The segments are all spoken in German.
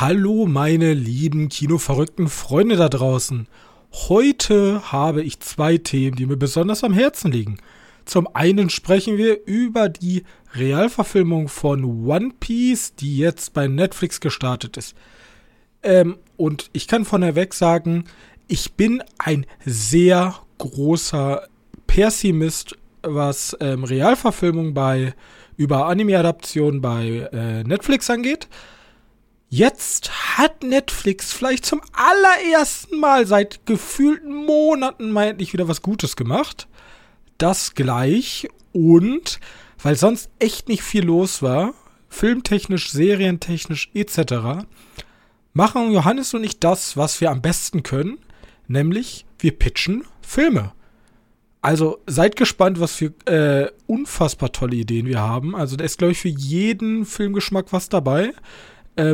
Hallo meine lieben kinoverrückten Freunde da draußen. Heute habe ich zwei Themen, die mir besonders am Herzen liegen. Zum einen sprechen wir über die Realverfilmung von One Piece, die jetzt bei Netflix gestartet ist. Und ich kann von vorneweg sagen, ich bin ein sehr großer Pessimist, was Realverfilmung über Anime-Adaptionen bei Netflix angeht. Jetzt hat Netflix vielleicht zum allerersten Mal seit gefühlten Monaten meintlich wieder was Gutes gemacht. Das gleich und, weil sonst echt nicht viel los war, filmtechnisch, serientechnisch etc., machen Johannes und ich das, was wir am besten können, nämlich wir pitchen Filme. Also seid gespannt, was für unfassbar tolle Ideen wir haben. Also da ist, glaube ich, für jeden Filmgeschmack was dabei.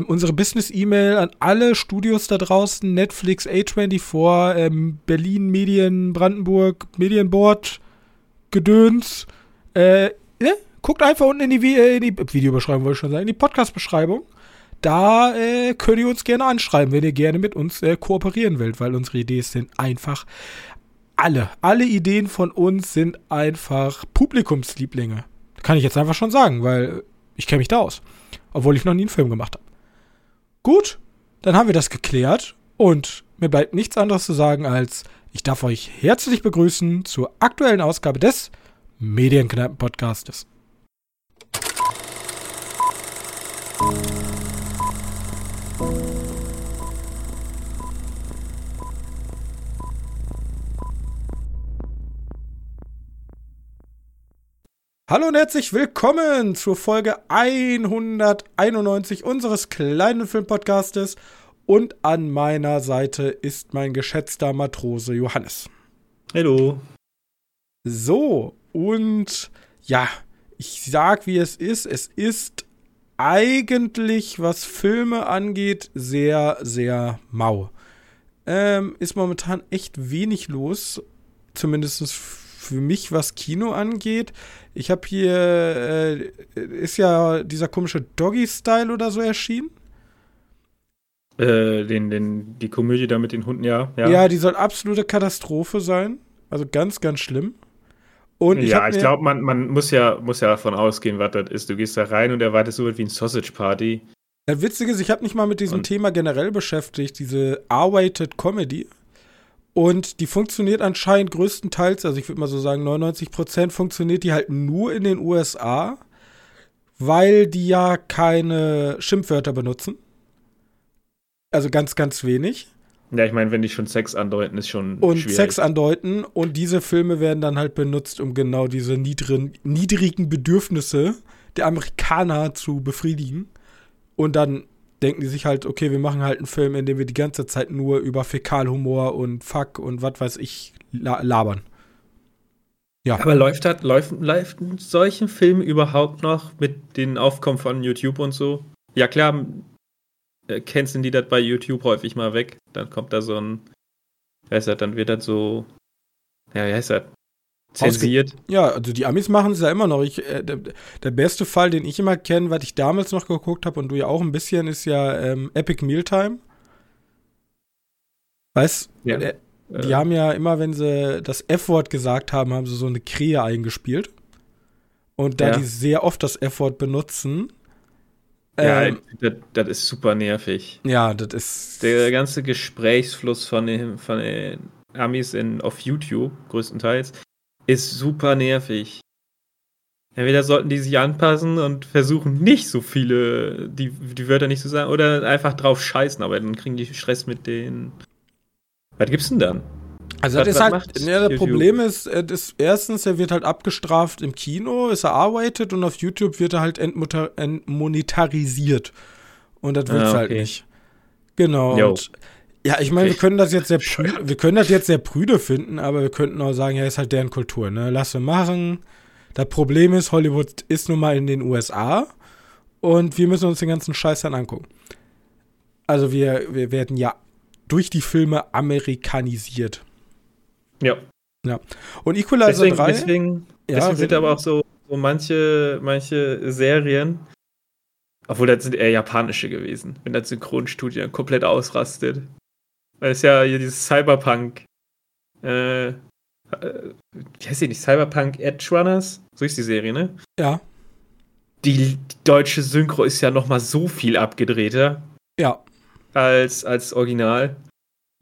Unsere Business-E-Mail an alle Studios da draußen, Netflix, A24, Berlin, Medien, Brandenburg, Medienboard, Gedöns. Guckt einfach unten in die Videobeschreibung, wollte ich schon sagen, in die Podcast-Beschreibung. Da könnt ihr uns gerne anschreiben, wenn ihr gerne mit uns kooperieren wollt, weil unsere Ideen sind einfach alle Ideen von uns sind einfach Publikumslieblinge. Kann ich jetzt einfach schon sagen, weil ich kenne mich da aus. Obwohl ich noch nie einen Film gemacht habe. Gut, dann haben wir das geklärt und mir bleibt nichts anderes zu sagen als, ich darf euch herzlich begrüßen zur aktuellen Ausgabe des Medienkneipen-Podcastes. Hallo und herzlich willkommen zur Folge 191 unseres kleinen Filmpodcastes und an meiner Seite ist mein geschätzter Matrose Johannes. Hallo. So, und ja, ich sag wie es ist eigentlich, was Filme angeht, sehr, sehr mau. Ist momentan echt wenig los, zumindest für mich, was Kino angeht. Ich habe hier, ist ja dieser komische Doggy-Style oder so erschienen. Die Komödie da mit den Hunden, ja. Ja, die soll absolute Katastrophe sein. Also ganz, ganz schlimm. Und ich glaube, man muss ja davon ausgehen, was das ist. Du gehst da rein und erwartest so etwas wie ein Sausage Party. Das Witzige ist, ich habe mich mal mit diesem Thema generell beschäftigt, diese R-Rated Comedy. Und die funktioniert anscheinend größtenteils, also ich würde mal so sagen 99% funktioniert die halt nur in den USA, weil die ja keine Schimpfwörter benutzen. Also ganz, ganz wenig. Ja, ich meine, wenn die schon Sex andeuten, ist schon schwierig. Und Sex andeuten und diese Filme werden dann halt benutzt, um genau diese niedrigen Bedürfnisse der Amerikaner zu befriedigen. Und dann denken die sich halt, okay, wir machen halt einen Film, in dem wir die ganze Zeit nur über Fäkalhumor und Fuck und was weiß ich labern. Ja. Aber läuft solchen Film überhaupt noch mit den Aufkommen von YouTube und so? Ja klar, canceln die das bei YouTube häufig mal weg. Dann kommt da so ein, zensiert. Ja, also die Amis machen es ja immer noch. Der beste Fall, den ich immer kenne, was ich damals noch geguckt habe und du ja auch ein bisschen, ist ja Epic Mealtime. Weißt du, ja. Die haben ja immer, wenn sie das F-Wort gesagt haben, haben sie so eine Krähe eingespielt. Und da die sehr oft das F-Wort benutzen. Das ist super nervig. Ja, das ist... Der ganze Gesprächsfluss von den Amis auf YouTube, größtenteils, ist super nervig. Entweder sollten die sich anpassen und versuchen nicht so viele, die Wörter nicht zu sagen, oder einfach drauf scheißen, aber dann kriegen die Stress mit den... Was gibt's denn dann? Also das ist halt, das Problem ist erstens, er wird halt abgestraft im Kino, ist er R-rated und auf YouTube wird er halt entmonetarisiert. Und das willst halt nicht. Genau. Ja, ich meine, wir können das jetzt sehr prüde finden, aber wir könnten auch sagen, ja, ist halt deren Kultur, ne? Lass wir machen. Das Problem ist, Hollywood ist nun mal in den USA und wir müssen uns den ganzen Scheiß dann angucken. Also wir werden ja durch die Filme amerikanisiert. Ja. Ja. Und Equalizer 3... Deswegen sind aber auch so manche Serien... Obwohl, das sind eher japanische gewesen, wenn das Synchronstudio dann komplett ausrastet. Weil es ja hier dieses Cyberpunk, wie heißt die nicht? Cyberpunk Edge Runners? So ist die Serie, ne? Ja. Die deutsche Synchro ist ja nochmal so viel abgedrehter. Ja. Als Original.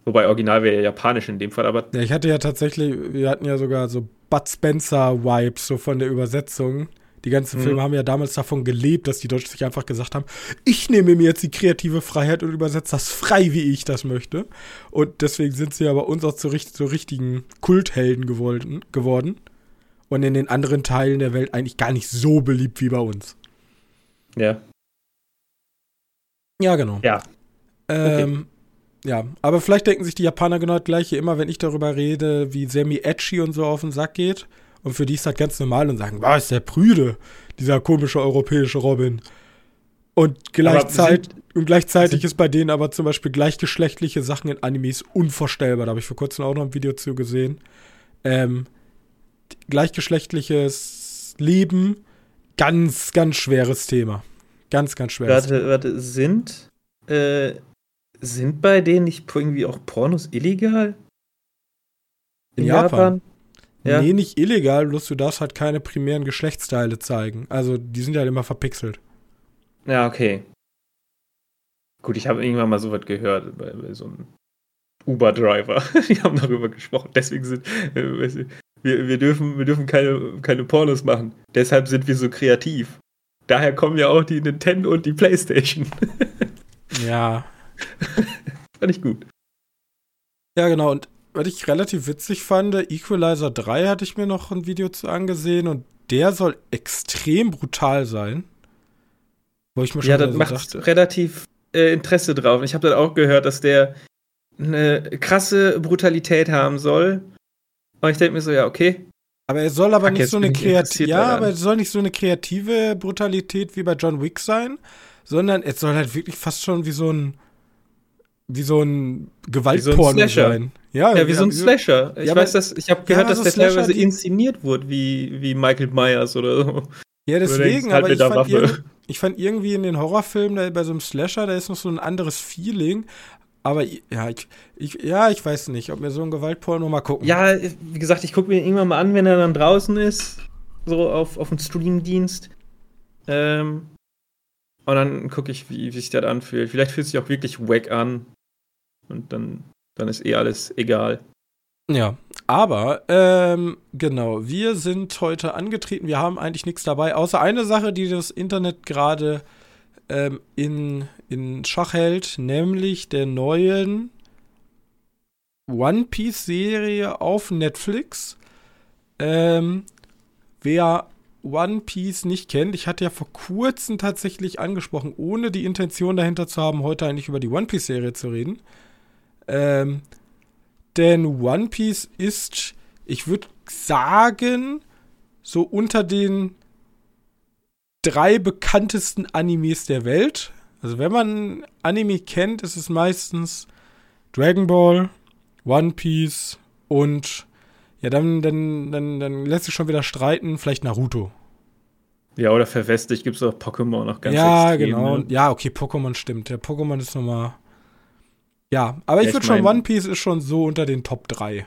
Wobei Original wäre ja japanisch in dem Fall, aber. Ja, ich hatte ja tatsächlich, wir hatten ja sogar so Bud Spencer-Vibes, so von der Übersetzung. Die ganzen Filme haben ja damals davon gelebt, dass die Deutschen sich einfach gesagt haben, ich nehme mir jetzt die kreative Freiheit und übersetze das frei, wie ich das möchte. Und deswegen sind sie ja bei uns auch zu richtigen Kulthelden geworden. Und in den anderen Teilen der Welt eigentlich gar nicht so beliebt wie bei uns. Ja. Ja, genau. Ja. Okay. Ja, aber vielleicht denken sich die Japaner genau das Gleiche immer, wenn ich darüber rede, wie sehr mir edgy und so auf den Sack geht. Und für die ist das ganz normal und sagen, wow, ist der prüde, dieser komische europäische Robin. Und gleichzeitig ist bei denen aber zum Beispiel gleichgeschlechtliche Sachen in Animes unvorstellbar. Da habe ich vor kurzem auch noch ein Video zu gesehen. Gleichgeschlechtliches Leben, ganz, ganz schweres Thema. Ganz, ganz schweres Thema. Warte, sind bei denen nicht irgendwie auch Pornos illegal? In Japan? Ja. Nee, nicht illegal, bloß du darfst halt keine primären Geschlechtsteile zeigen. Also, die sind ja halt immer verpixelt. Ja, okay. Gut, ich habe irgendwann mal sowas gehört bei so einem Uber-Driver. Die haben darüber gesprochen. Deswegen sind wir dürfen keine Pornos machen. Deshalb sind wir so kreativ. Daher kommen ja auch die Nintendo und die PlayStation. Ja. Fand ich gut. Ja, genau. Und was ich relativ witzig fand, Equalizer 3 hatte ich mir noch ein Video zu angesehen und der soll extrem brutal sein. Wo ich mir schon dachte. Ja, das macht relativ Interesse drauf. Ich habe dann auch gehört, dass der eine krasse Brutalität haben soll. Und ich denke mir so, ja, okay. Aber er soll aber nicht so eine kreative. Ja, aber es soll nicht so eine kreative Brutalität wie bei John Wick sein, sondern es soll halt wirklich fast schon wie so ein Gewaltporno sein. Ja, wie so ein Slasher. Ich weiß, ich habe gehört, dass der Slasher teilweise inszeniert wurde, wie Michael Myers oder so. Ja, deswegen, aber ich fand irgendwie in den Horrorfilmen bei so einem Slasher, da ist noch so ein anderes Feeling. Aber ja, ich weiß nicht, ob wir so ein Gewaltporno mal gucken. Ja, wie gesagt, ich gucke mir den irgendwann mal an, wenn er dann draußen ist, so auf dem Streamdienst. Und dann gucke ich, wie sich das anfühlt. Vielleicht fühlt es sich auch wirklich wack an. Und dann ist eh alles egal. Ja, aber, genau, wir sind heute angetreten. Wir haben eigentlich nichts dabei, außer eine Sache, die das Internet gerade in Schach hält, nämlich der neuen One Piece-Serie auf Netflix. Wer One Piece nicht kennt, ich hatte ja vor kurzem tatsächlich angesprochen, ohne die Intention dahinter zu haben, heute eigentlich über die One Piece-Serie zu reden. Denn One Piece ist, ich würde sagen, so unter den 3 bekanntesten Animes der Welt. Also wenn man Anime kennt, ist es meistens Dragon Ball, One Piece und ja, dann lässt sich schon wieder streiten, vielleicht Naruto. Ja, oder verwestlich gibt es auch Pokémon noch ganz extrem. Ja, genau. Ne? Ja, okay, Pokémon stimmt. Der Pokémon ist nochmal. Ja, aber ich würde schon, One Piece ist schon so unter den Top 3.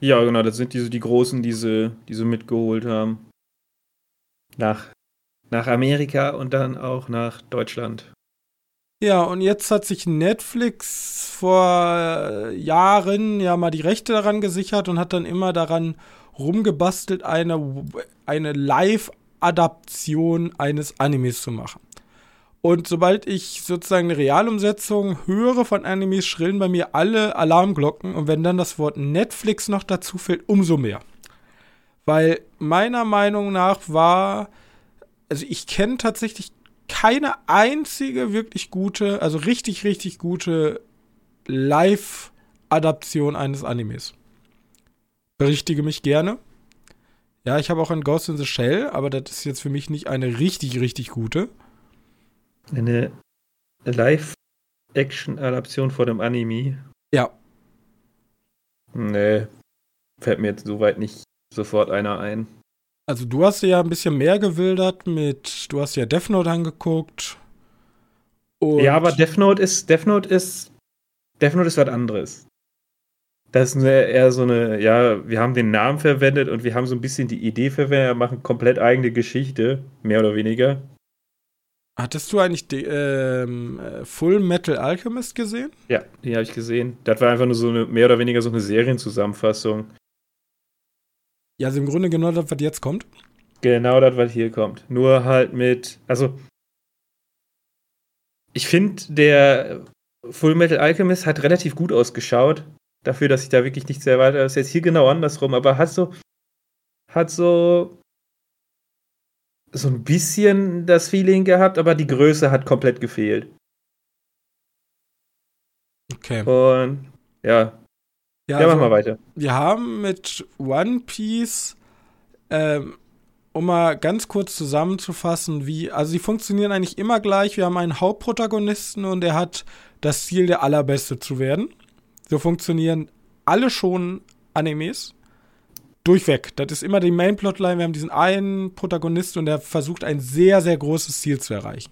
Ja, genau, das sind die Großen, die sie mitgeholt haben. Nach Amerika und dann auch nach Deutschland. Ja, und jetzt hat sich Netflix vor Jahren ja mal die Rechte daran gesichert und hat dann immer daran rumgebastelt, eine Live-Adaption eines Animes zu machen. Und sobald ich sozusagen eine Realumsetzung höre von Animes, schrillen bei mir alle Alarmglocken. Und wenn dann das Wort Netflix noch dazu fällt, umso mehr. Weil meiner Meinung nach also ich kenne tatsächlich keine einzige wirklich gute, also richtig, richtig gute Live-Adaption eines Animes. Berichtige mich gerne. Ja, ich habe auch an Ghost in the Shell, aber das ist jetzt für mich nicht eine richtig, richtig gute. Eine Live-Action-Adaption vor dem Anime? Ja. Nee, fällt mir jetzt soweit nicht sofort einer ein. Also du hast ja ein bisschen mehr gewildert du hast ja Death Note angeguckt. Und ja, aber Death Note ist was anderes. Das ist eher so eine, ja, wir haben den Namen verwendet und wir haben so ein bisschen die Idee verwendet, machen komplett eigene Geschichte, mehr oder weniger. Hattest du eigentlich Full Metal Alchemist gesehen? Ja, die habe ich gesehen. Das war einfach nur so eine, mehr oder weniger so eine Serienzusammenfassung. Ja, also im Grunde genau das, was jetzt kommt. Genau das, was hier kommt. Nur halt mit, also ich finde, der Full Metal Alchemist hat relativ gut ausgeschaut. Dafür, dass ich da wirklich nichts erwarte. Das ist jetzt hier genau andersrum, aber hat so ein bisschen das Feeling gehabt, aber die Größe hat komplett gefehlt. Okay. Und ja also, machen wir weiter. Wir haben mit One Piece, um mal ganz kurz zusammenzufassen, also die funktionieren eigentlich immer gleich. Wir haben einen Hauptprotagonisten und er hat das Ziel, der Allerbeste zu werden. So funktionieren alle schon Animes durchweg. Das ist immer die Main-Plotline. Wir haben diesen einen Protagonisten und der versucht, ein sehr, sehr großes Ziel zu erreichen.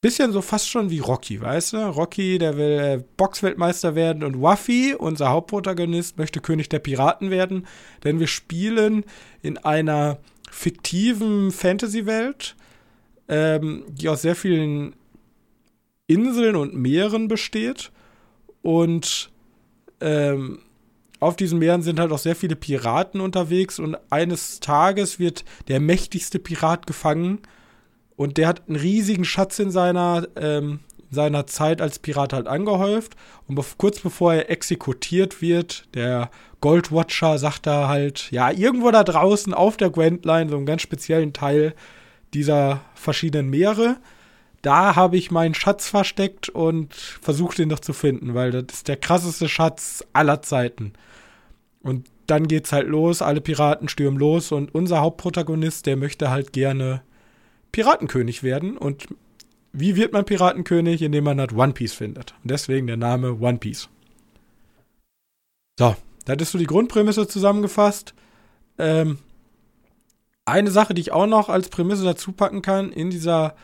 Bisschen so fast schon wie Rocky, weißt du? Rocky, der will Boxweltmeister werden und Luffy, unser Hauptprotagonist, möchte König der Piraten werden, denn wir spielen in einer fiktiven Fantasy-Welt, die aus sehr vielen Inseln und Meeren besteht. Und auf diesen Meeren sind halt auch sehr viele Piraten unterwegs und eines Tages wird der mächtigste Pirat gefangen und der hat einen riesigen Schatz in seiner Zeit als Pirat halt angehäuft und kurz bevor er exekutiert wird, der Goldwatcher sagt da halt, ja, irgendwo da draußen auf der Grand Line, so einen ganz speziellen Teil dieser verschiedenen Meere, da habe ich meinen Schatz versteckt und versucht, ihn noch zu finden, weil das ist der krasseste Schatz aller Zeiten. Und dann geht's halt los, alle Piraten stürmen los und unser Hauptprotagonist, der möchte halt gerne Piratenkönig werden. Und wie wird man Piratenkönig? Indem man halt One Piece findet. Und deswegen der Name One Piece. So, da hattest du die Grundprämisse zusammengefasst. Eine Sache, die ich auch noch als Prämisse dazu packen kann, in dieser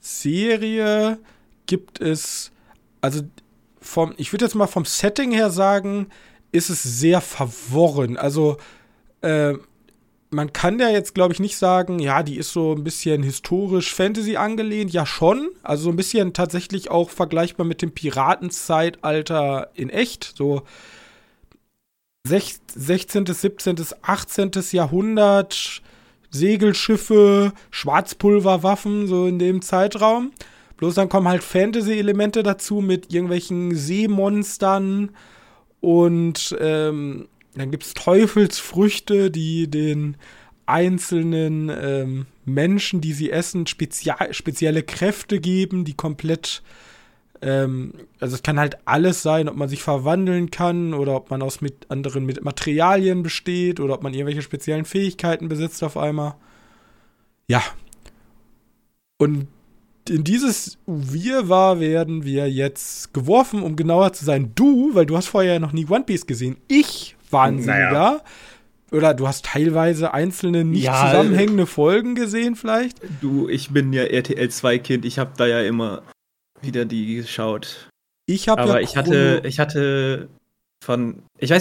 Serie gibt es, also ich würde jetzt mal vom Setting her sagen, ist es sehr verworren. Also man kann ja jetzt, glaube ich, nicht sagen, ja, die ist so ein bisschen historisch Fantasy angelehnt, ja schon, also so ein bisschen tatsächlich auch vergleichbar mit dem Piratenzeitalter in echt, so 16., 17., 18. Jahrhundert, Segelschiffe, Schwarzpulverwaffen, so in dem Zeitraum. Bloß dann kommen halt Fantasy-Elemente dazu mit irgendwelchen Seemonstern und dann gibt's Teufelsfrüchte, die den einzelnen Menschen, die sie essen, spezielle Kräfte geben, die komplett, also es kann halt alles sein, ob man sich verwandeln kann oder ob man aus mit anderen Materialien besteht oder ob man irgendwelche speziellen Fähigkeiten besitzt auf einmal. Ja. Und in dieses Wirrwarr werden wir jetzt geworfen, um genauer zu sein. Du, weil du hast vorher ja noch nie One Piece gesehen. Ich, Wahnsinniger. Naja. Oder du hast teilweise einzelne nicht zusammenhängende Folgen gesehen vielleicht. Du, ich bin ja RTL-2-Kind. Ich habe da ja immer wieder die geschaut. Ich weiß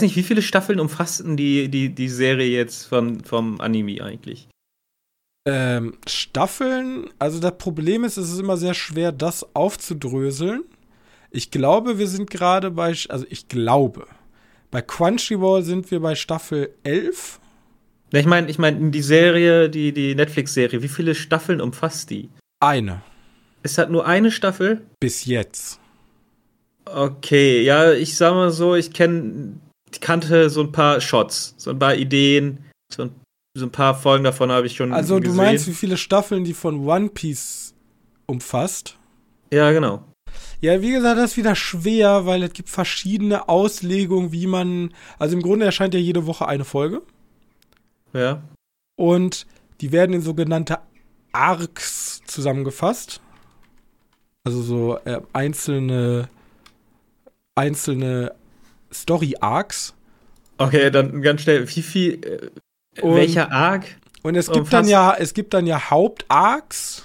nicht, wie viele Staffeln umfassten die Serie jetzt vom Anime eigentlich? Staffeln, also das Problem ist, es ist immer sehr schwer, das aufzudröseln. Ich glaube, wir sind gerade bei Crunchyroll sind wir bei Staffel 11. Ich meine, die Serie, die Netflix-Serie, wie viele Staffeln umfasst die? Eine. Es hat nur eine Staffel? Bis jetzt. Okay, ja, ich sag mal so, ich kannte so ein paar Shots, so ein paar Ideen, so ein paar Folgen davon habe ich schon gesehen. Also du meinst, wie viele Staffeln die von One Piece umfasst? Ja, genau. Ja, wie gesagt, das ist wieder schwer, weil es gibt verschiedene Auslegungen, wie man, also im Grunde erscheint ja jede Woche eine Folge. Ja. Und die werden in sogenannte Arcs zusammengefasst. Also so einzelne Story-Arcs. Okay, dann ganz schnell, welcher Arc? Und es gibt dann ja Haupt-Arcs,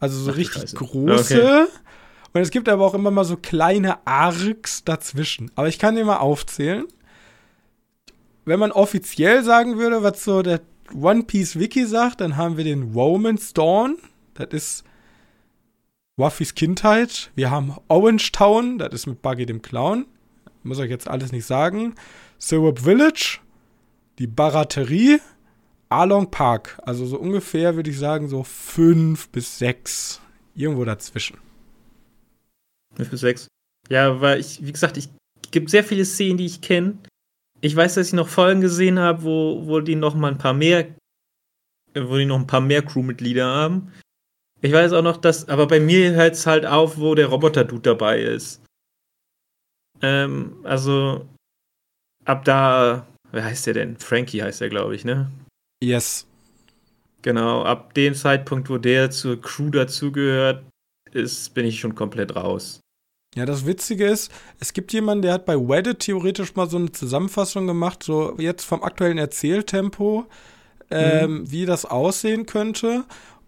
also so richtig große. Okay. Und es gibt aber auch immer mal so kleine Arcs dazwischen. Aber ich kann dir mal aufzählen. Wenn man offiziell sagen würde, was so der One Piece Wiki sagt, dann haben wir den Woman's Dawn. Das ist Waffys Kindheit. Wir haben Orange Town. Das ist mit Buggy dem Clown. Muss euch jetzt alles nicht sagen. Syrup Village. Die Baraterie. Along Park. Also so ungefähr würde ich sagen so 5 bis 6. Irgendwo dazwischen. 5 bis 6. Ja, weil ich, wie gesagt, es gibt sehr viele Szenen, die ich kenne. Ich weiß, dass ich noch Folgen gesehen habe, wo die noch mal ein paar mehr Crewmitglieder haben. Ich weiß auch noch, dass, aber bei mir hört es halt auf, wo der Roboter-Dude dabei ist. Also, ab da, wer heißt der denn? Frankie heißt der, glaube ich, ne? Yes. Genau, ab dem Zeitpunkt, wo der zur Crew dazugehört ist, bin ich schon komplett raus. Ja, das Witzige ist, es gibt jemanden, der hat bei Reddit theoretisch mal so eine Zusammenfassung gemacht, so jetzt vom aktuellen Erzähltempo, wie das aussehen könnte.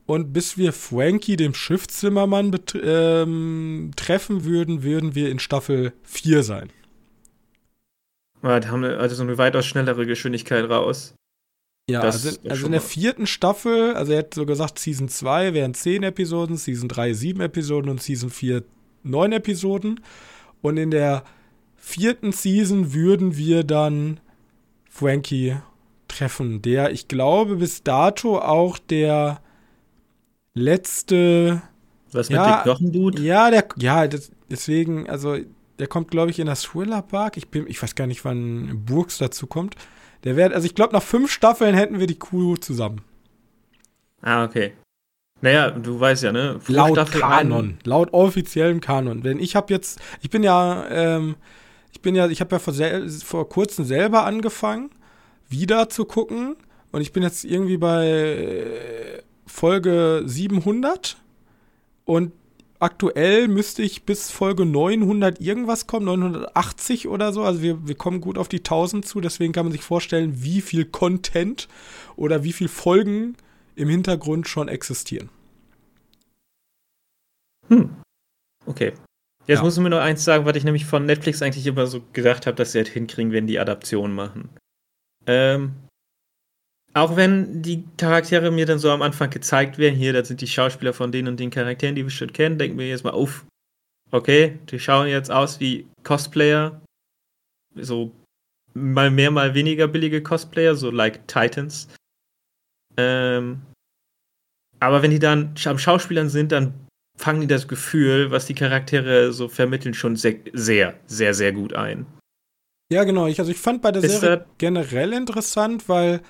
Und bis wir Frankie, dem Schiffszimmermann, treffen würden, würden wir in Staffel 4 sein. Ja, da haben wir also so eine weitaus schnellere Geschwindigkeit raus. Ja, also in der 4. Staffel, also er hat so gesagt, Season 2 wären 10 Episoden, Season 3 7 Episoden und Season 4 9 Episoden. Und in der 4. Season würden wir dann Frankie treffen, der, ich glaube, bis dato auch der letzte. Was mit ja, dem Knochendude? Ja, deswegen, also der kommt, glaube ich, in das Thriller Park. Ich weiß gar nicht, wann Burks dazu kommt. Der wäre, also ich glaube, nach 5 Staffeln hätten wir die Crew zusammen. Ah, okay. Naja, du weißt ja, ne? Laut offiziellem Kanon. Denn ich habe vor kurzem selber angefangen, wieder zu gucken. Und ich bin jetzt irgendwie bei Folge 700 und aktuell müsste ich bis Folge 900 irgendwas kommen, 980 oder so, also wir kommen gut auf die 1000 zu, deswegen kann man sich vorstellen, wie viel Content oder wie viel Folgen im Hintergrund schon existieren. Okay. Jetzt musst du mir nur eins sagen, was ich nämlich von Netflix eigentlich immer so gedacht habe, dass sie halt hinkriegen, wenn die Adaption machen. Auch wenn die Charaktere mir dann so am Anfang gezeigt werden, hier, das sind die Schauspieler von den und den Charakteren, die wir schon kennen, denken wir jetzt mal auf, okay, die schauen jetzt aus wie Cosplayer, so mal mehr, mal weniger billige Cosplayer, so like Titans. Aber wenn die dann am Schauspielern sind, dann fangen die das Gefühl, was die Charaktere so vermitteln, schon sehr, sehr, sehr gut ein. Ja, genau. Ich fand bei der Serie generell interessant, weil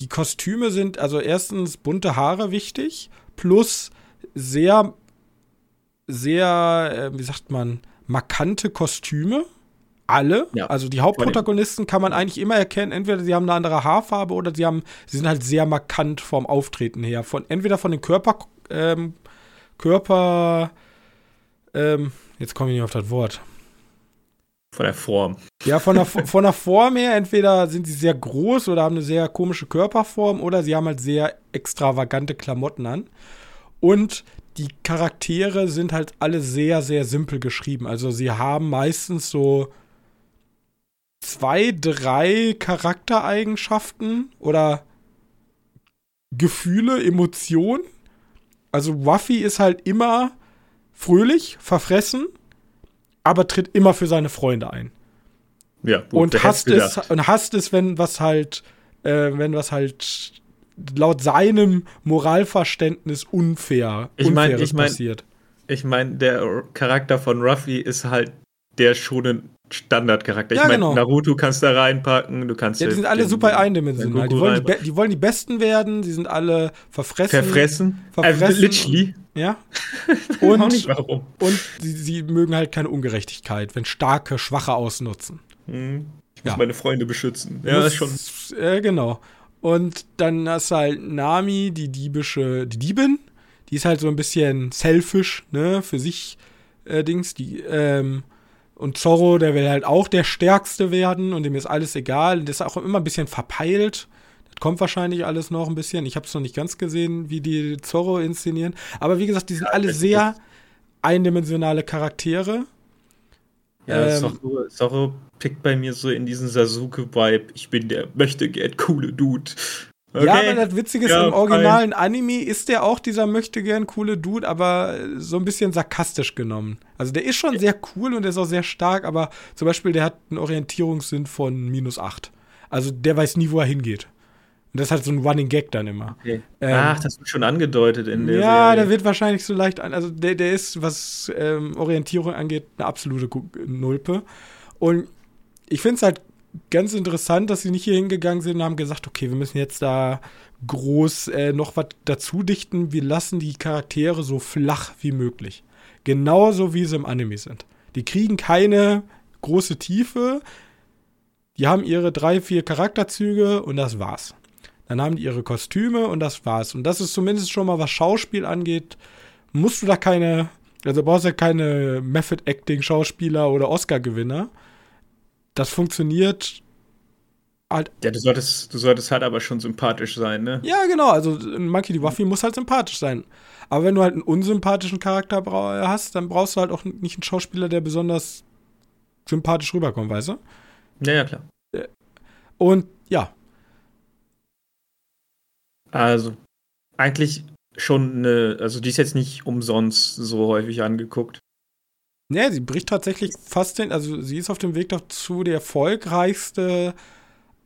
die Kostüme sind, also erstens bunte Haare wichtig, plus sehr, sehr, wie sagt man, markante Kostüme. Alle. Ja, also die Hauptprotagonisten kann man eigentlich immer erkennen, entweder sie haben eine andere Haarfarbe oder sie sind halt sehr markant vom Auftreten her. Entweder von den jetzt komme ich nicht auf das Wort. Von der Form. Ja, von der Form her, entweder sind sie sehr groß oder haben eine sehr komische Körperform oder sie haben halt sehr extravagante Klamotten an. Und die Charaktere sind halt alle sehr, sehr simpel geschrieben. Also sie haben meistens so 2, 3 Charaktereigenschaften oder Gefühle, Emotionen. Also Ruffy ist halt immer fröhlich, verfressen, aber tritt immer für seine Freunde ein. Ja, gut, und hasst es, wenn was halt laut seinem Moralverständnis unfair passiert. Ich meine, der Charakter von Ruffy ist halt der schonen Standardcharakter. Ja, ich meine, genau. Naruto kannst da reinpacken, du kannst. Ja, die sind alle super eindimensional. Die wollen die Besten werden, die sind alle verfressen. Literally. Ja. Und, auch nicht warum. Und sie mögen halt keine Ungerechtigkeit, wenn Starke Schwache ausnutzen. Ich muss meine Freunde beschützen. Ja, das ist schon. Genau. Und dann hast du halt Nami, die Diebin. Die ist halt so ein bisschen selfish, ne, für sich Dings. Und Zorro, der will halt auch der Stärkste werden und dem ist alles egal. Der ist auch immer ein bisschen verpeilt. Kommt wahrscheinlich alles noch ein bisschen. Ich habe es noch nicht ganz gesehen, wie die Zorro inszenieren. Aber wie gesagt, die sind alle sehr eindimensionale Charaktere. Ja, Zorro pickt bei mir so in diesen Sasuke-Vibe. Ich bin der möchte gern coole Dude. Okay. Ja, aber das Witzige ist, im originalen Anime ist der auch dieser möchte gern coole Dude, aber so ein bisschen sarkastisch genommen. Also der ist schon sehr cool und der ist auch sehr stark, aber zum Beispiel der hat einen Orientierungssinn von -8. Also der weiß nie, wo er hingeht. Und das hat so ein Running Gag dann immer. Okay. Das wird schon angedeutet in der Serie. Der wird wahrscheinlich so leicht an. Also der ist, was Orientierung angeht, eine absolute Nulpe. Und ich finde es halt ganz interessant, dass sie nicht hier hingegangen sind und haben gesagt, okay, wir müssen jetzt da groß noch was dazu dichten. Wir lassen die Charaktere so flach wie möglich. Genauso wie sie im Anime sind. Die kriegen keine große Tiefe. Die haben ihre 3-4 Charakterzüge und das war's. Dann haben die ihre Kostüme und das war's. Und das ist zumindest schon mal, was Schauspiel angeht, brauchst du ja keine Method-Acting-Schauspieler oder Oscar-Gewinner. Das funktioniert halt. Ja, du solltest halt aber schon sympathisch sein, ne? Ja, genau. Also ein Monkey D. Luffy muss halt sympathisch sein. Aber wenn du halt einen unsympathischen Charakter hast, dann brauchst du halt auch nicht einen Schauspieler, der besonders sympathisch rüberkommt, weißt du? Ja, klar. Und ja. Also, eigentlich schon die ist jetzt nicht umsonst so häufig angeguckt. Nee, sie bricht tatsächlich sie ist auf dem Weg dazu der erfolgreichste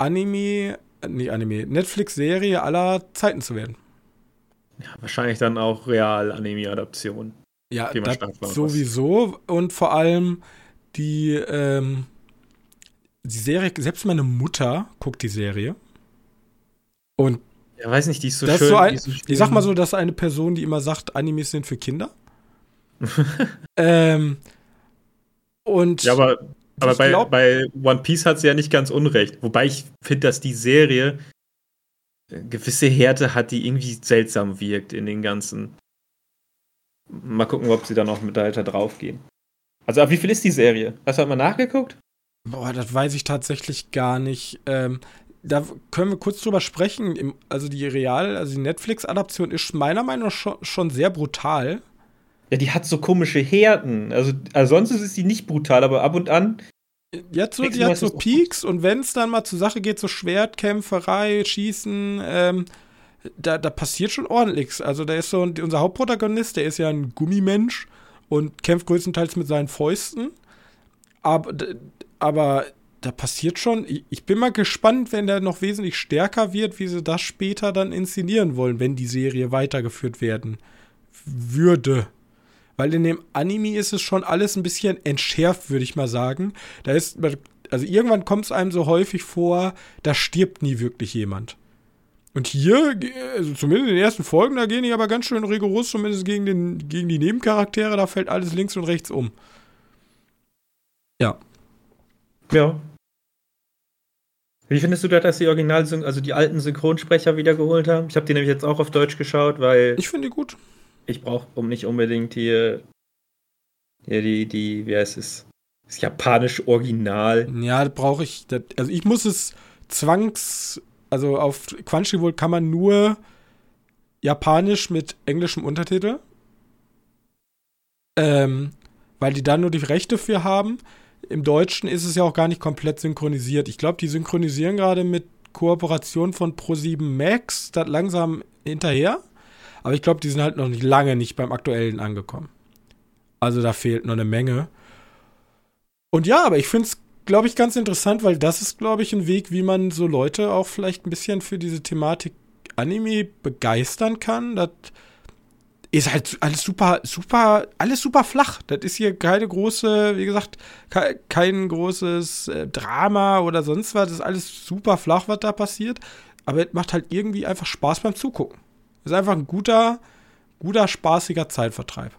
Netflix-Serie aller Zeiten zu werden. Ja, wahrscheinlich dann auch Real-Anime-Adaption. Ja, das sowieso. Und vor allem die Serie, selbst meine Mutter guckt die Serie. Und ja, weiß nicht, die ist so schön. Ich sag mal so, das ist eine Person, die immer sagt, Animes sind für Kinder. Ja, aber bei One Piece hat sie ja nicht ganz unrecht. Wobei ich finde, dass die Serie gewisse Härte hat, die irgendwie seltsam wirkt in den ganzen. Mal gucken, ob sie da noch mit dahinter draufgehen. Also, aber wie viel ist die Serie? Hast du halt mal nachgeguckt? Boah, das weiß ich tatsächlich gar nicht. Da können wir kurz drüber sprechen. Also die Netflix-Adaption ist meiner Meinung nach schon sehr brutal. Ja, die hat so komische Härten. Also sonst ist die nicht brutal, aber ab und an. Ja, die hat so Peaks und wenn es dann mal zur Sache geht, so Schwertkämpferei, Schießen, da passiert schon ordentlich. Also da ist so unser Hauptprotagonist, der ist ja ein Gummimensch und kämpft größtenteils mit seinen Fäusten. Aber da passiert schon, ich bin mal gespannt, wenn der noch wesentlich stärker wird, wie sie das später dann inszenieren wollen, wenn die Serie weitergeführt werden würde. Weil in dem Anime ist es schon alles ein bisschen entschärft, würde ich mal sagen. Also irgendwann kommt es einem so häufig vor, da stirbt nie wirklich jemand. Und hier, also zumindest in den ersten Folgen, da gehen die aber ganz schön rigoros, zumindest gegen die Nebencharaktere, da fällt alles links und rechts um. Ja. Ja. Wie findest du da, dass die die alten Synchronsprecher wiedergeholt haben? Ich habe die nämlich jetzt auch auf Deutsch geschaut, weil ich finde die gut. Ich brauche nicht unbedingt hier die wie heißt es? Das japanische Original. Ja, das brauche ich. Also ich muss es also auf Crunchyroll kann man nur Japanisch mit englischem Untertitel. Weil die da nur die Rechte für haben. Im Deutschen ist es ja auch gar nicht komplett synchronisiert. Ich glaube, die synchronisieren gerade mit Kooperation von Pro7 Max das langsam hinterher. Aber ich glaube, die sind halt noch nicht lange nicht beim Aktuellen angekommen. Also da fehlt noch eine Menge. Und ja, aber ich finde es, glaube ich, ganz interessant, weil das ist, glaube ich, ein Weg, wie man so Leute auch vielleicht ein bisschen für diese Thematik Anime begeistern kann. Das ist halt alles super flach. Das ist hier keine große, wie gesagt, kein großes Drama oder sonst was. Das ist alles super flach, was da passiert. Aber es macht halt irgendwie einfach Spaß beim Zugucken. Das ist einfach ein guter, spaßiger Zeitvertreib.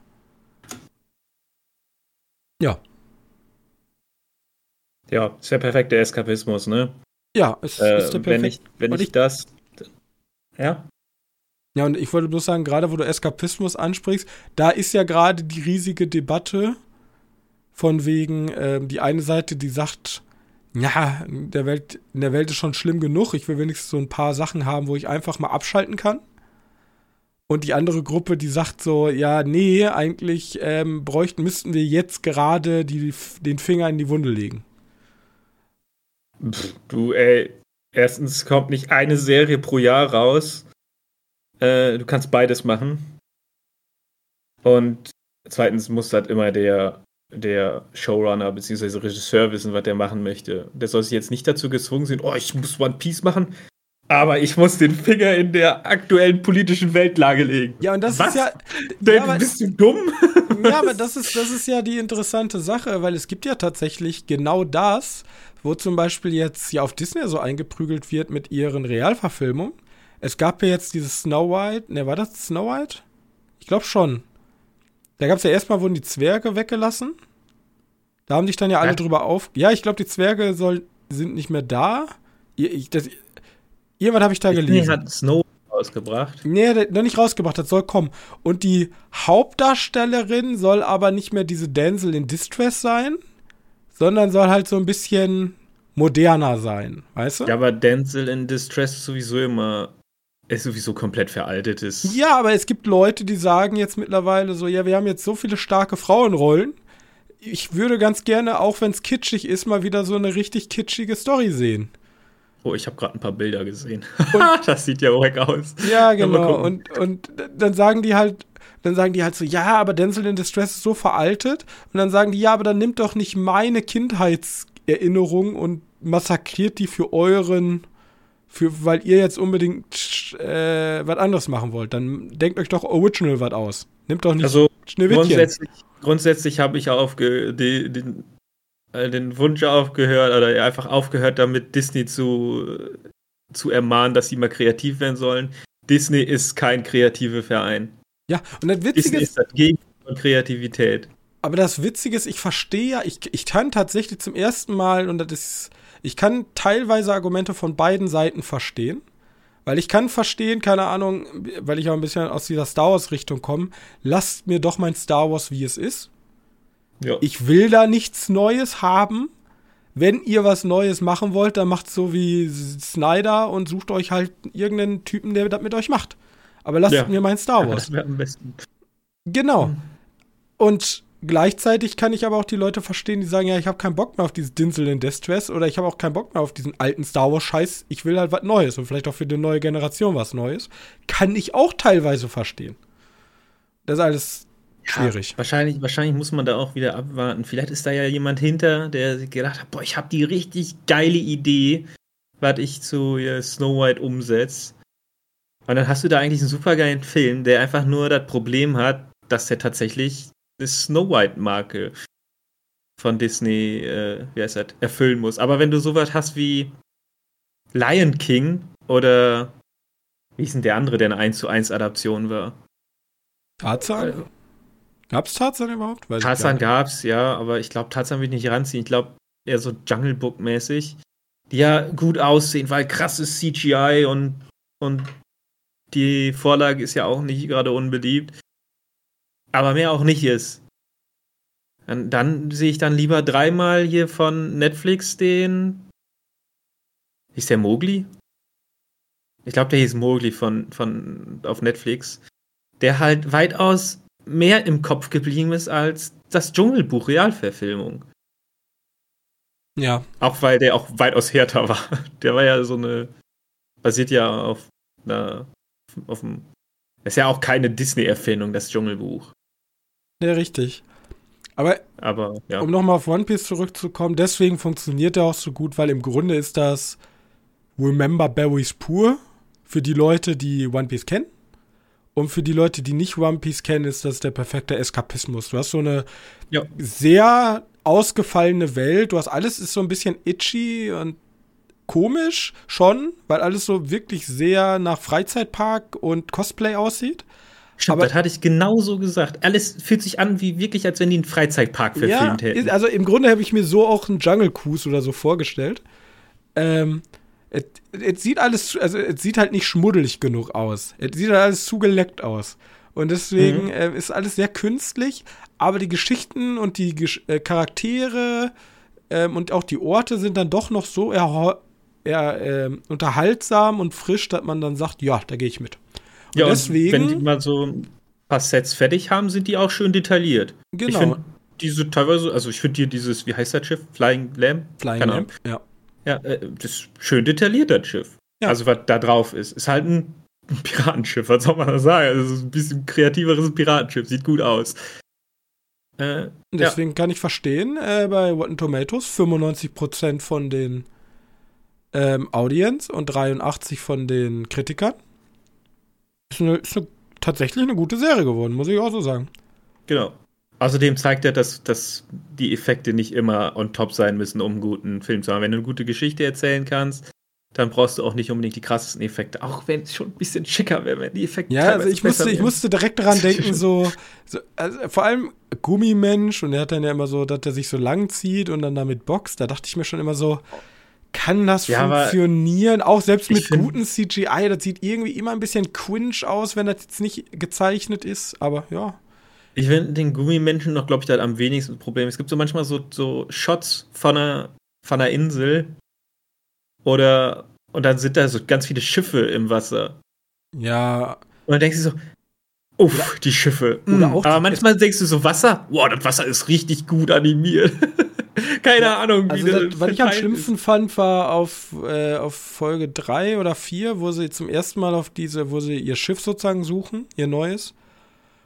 Ja. Ja, ist der perfekte Eskapismus, ne? Ja, es ist der perfekte. Ja? Ja, und ich wollte bloß sagen, gerade wo du Eskapismus ansprichst, da ist ja gerade die riesige Debatte von wegen, die eine Seite, die sagt, ja, in der Welt ist schon schlimm genug. Ich will wenigstens so ein paar Sachen haben, wo ich einfach mal abschalten kann. Und die andere Gruppe, die sagt so, ja, nee, eigentlich müssten wir jetzt gerade den Finger in die Wunde legen. Pff, du, ey, erstens kommt nicht eine Serie pro Jahr raus. Du kannst beides machen. Und zweitens muss halt immer der Showrunner bzw. Regisseur wissen, was der machen möchte. Der soll sich jetzt nicht dazu gezwungen sein, oh, ich muss One Piece machen, aber ich muss den Finger in der aktuellen politischen Weltlage legen. Ja, und das was? Ist ja... bist du dumm? Ja, aber das ist ja die interessante Sache, weil es gibt ja tatsächlich genau das, wo zum Beispiel jetzt ja auf Disney so eingeprügelt wird mit ihren Realverfilmungen. Es gab ja jetzt dieses Snow White, war das Snow White? Ich glaube schon. Da gab es ja erstmal, wurden die Zwerge weggelassen. Da haben sich dann ja alle drüber auf... Ja, ich glaube, die Zwerge sind nicht mehr da. Irgendwann habe ich da gelesen. Hat Snow rausgebracht. Nee, noch nicht rausgebracht, das soll kommen. Und die Hauptdarstellerin soll aber nicht mehr diese Denzel in Distress sein, sondern soll halt so ein bisschen moderner sein, weißt du? Ja, aber Denzel in Distress ist sowieso komplett veraltet ist. Ja, aber es gibt Leute, die sagen jetzt mittlerweile so, ja, wir haben jetzt so viele starke Frauenrollen, ich würde ganz gerne, auch wenn es kitschig ist, mal wieder so eine richtig kitschige Story sehen. Oh, ich habe gerade ein paar Bilder gesehen. Das sieht ja wack aus. Ja, genau. Und dann sagen die halt so, ja, aber Denzel in Distress ist so veraltet. Und dann sagen die, ja, aber dann nimmt doch nicht meine Kindheitserinnerung und massakriert die für euren... weil ihr jetzt unbedingt was anderes machen wollt, dann denkt euch doch original was aus. Nehmt doch nicht also Schneewittchen. Grundsätzlich habe ich den Wunsch aufgehört oder einfach aufgehört, damit Disney zu ermahnen, dass sie mal kreativ werden sollen. Disney ist kein kreativer Verein. Ja, und das Witzige Disney ist das Gegenteil von Kreativität. Aber das Witzige ist, ich verstehe ja, ich kann tatsächlich zum ersten Mal, und das ist ich kann teilweise Argumente von beiden Seiten verstehen, weil ich kann verstehen, keine Ahnung, weil ich auch ein bisschen aus dieser Star Wars-Richtung komme, lasst mir doch mein Star Wars, wie es ist. Ja. Ich will da nichts Neues haben. Wenn ihr was Neues machen wollt, dann macht's so wie Snyder und sucht euch halt irgendeinen Typen, der das mit euch macht. Aber lasst mir mein Star Wars. Das wäre am besten. Genau. Und gleichzeitig kann ich aber auch die Leute verstehen, die sagen, ja, ich habe keinen Bock mehr auf dieses Dinsel in Distress oder ich habe auch keinen Bock mehr auf diesen alten Star Wars-Scheiß. Ich will halt was Neues und vielleicht auch für die neue Generation was Neues. Kann ich auch teilweise verstehen. Das ist alles schwierig. Ja, wahrscheinlich muss man da auch wieder abwarten. Vielleicht ist da ja jemand hinter, der gedacht hat, boah, ich habe die richtig geile Idee, was ich zu Snow White umsetze. Und dann hast du da eigentlich einen supergeilen Film, der einfach nur das Problem hat, dass der tatsächlich eine Snow White-Marke von Disney, erfüllen muss. Aber wenn du sowas hast wie Lion King oder wie ist denn der andere, der eine 1:1-Adaption war? Tarzan? Gab's Tarzan überhaupt? Tarzan gab's, ja, aber ich glaube, Tarzan will ich nicht ranziehen. Ich glaube, eher so Jungle Book-mäßig. Die ja gut aussehen, weil krasses CGI und die Vorlage ist ja auch nicht gerade unbeliebt. Aber mehr auch nicht ist. Dann sehe ich dann lieber dreimal hier von Netflix den... Ist der Mowgli? Ich glaube, der hieß Mowgli auf Netflix. Der halt weitaus mehr im Kopf geblieben ist als das Dschungelbuch Realverfilmung. Ja. Auch weil der auch weitaus härter war. Der war ja so eine... Basiert ja auf einem... Das ist ja auch keine Disney-Erfindung, das Dschungelbuch. Ja, richtig. Aber ja. Um nochmal auf One Piece zurückzukommen, deswegen funktioniert der auch so gut, weil im Grunde ist das Remember Berries pur für die Leute, die One Piece kennen. Und für die Leute, die nicht One Piece kennen, ist das der perfekte Eskapismus. Du hast so eine sehr ausgefallene Welt. Du hast alles, ist so ein bisschen itchy und komisch schon, weil alles so wirklich sehr nach Freizeitpark und Cosplay aussieht. Stimmt, das hatte ich genauso gesagt. Alles fühlt sich an, wie wirklich, als wenn die einen Freizeitpark verfilmt hätten. Also im Grunde habe ich mir so auch einen Jungle Cruise oder so vorgestellt. Es sieht alles, also es sieht halt nicht schmuddelig genug aus. Es sieht halt alles zugeleckt aus. Und deswegen ist alles sehr künstlich, aber die Geschichten und die Charaktere Und auch die Orte sind dann doch noch so eher unterhaltsam und frisch, dass man dann sagt, ja, da gehe ich mit. Und ja, deswegen, wenn die mal so ein paar Sets fertig haben, sind die auch schön detailliert. Genau. Ich finde diese teilweise, also ich finde hier dieses, wie heißt das Schiff? Flying Lamb? Flying Lamb, ja. Ja, das ist schön detailliert, das Schiff. Ja. Also was da drauf ist. Ist halt ein Piratenschiff, was soll man da sagen? Also ein bisschen kreativeres Piratenschiff, sieht gut aus. Deswegen kann ich verstehen, bei Rotten Tomatoes 95% von den Audience und 83% von den Kritikern. Ist tatsächlich eine gute Serie geworden, muss ich auch so sagen. Genau. Außerdem zeigt er, dass die Effekte nicht immer on top sein müssen, um einen guten Film zu haben. Wenn du eine gute Geschichte erzählen kannst, dann brauchst du auch nicht unbedingt die krassesten Effekte. Auch wenn es schon ein bisschen schicker wäre, wenn die Effekte ja, also ich musste direkt daran denken, also vor allem Gummimensch, und er hat dann ja immer so, dass er sich so lang zieht und dann damit boxt. Da dachte ich mir schon immer so, kann das funktionieren? Auch selbst mit gutem CGI, das sieht irgendwie immer ein bisschen cringe aus, wenn das jetzt nicht gezeichnet ist, aber ja. Ich finde den Gummimenschen noch, glaube ich, da am wenigsten Problem. Es gibt so manchmal so Shots von einer Insel und dann sind da so ganz viele Schiffe im Wasser. Ja. Und dann denkst du so, uff, ja, die Schiffe. Aber manchmal denkst du so, Wasser? Wow, das Wasser ist richtig gut animiert. Keine Ahnung. Also was ich am schlimmsten fand, war auf Folge 3 oder 4, wo sie zum ersten Mal wo sie ihr Schiff sozusagen suchen, ihr neues.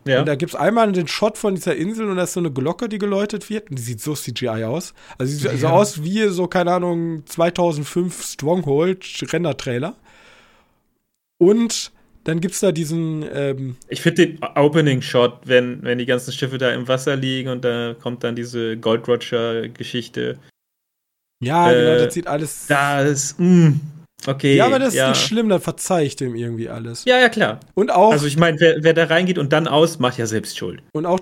Ja. Und da gibt es einmal den Shot von dieser Insel und da ist so eine Glocke, die geläutet wird. Und die sieht so CGI aus. Also sieht so aus wie so, keine Ahnung, 2005 Stronghold-Render-Trailer. Und dann gibt es da diesen ich finde den Opening-Shot, wenn die ganzen Schiffe da im Wasser liegen und da kommt dann diese Gold Roger-Geschichte. Ja, genau, das sieht alles... Okay. Ja, aber das ist nicht schlimm, dann verzeih ich dem irgendwie alles. Ja, klar. Und auch. Also ich meine, wer da reingeht und dann aus, macht ja selbst Schuld. Und auch,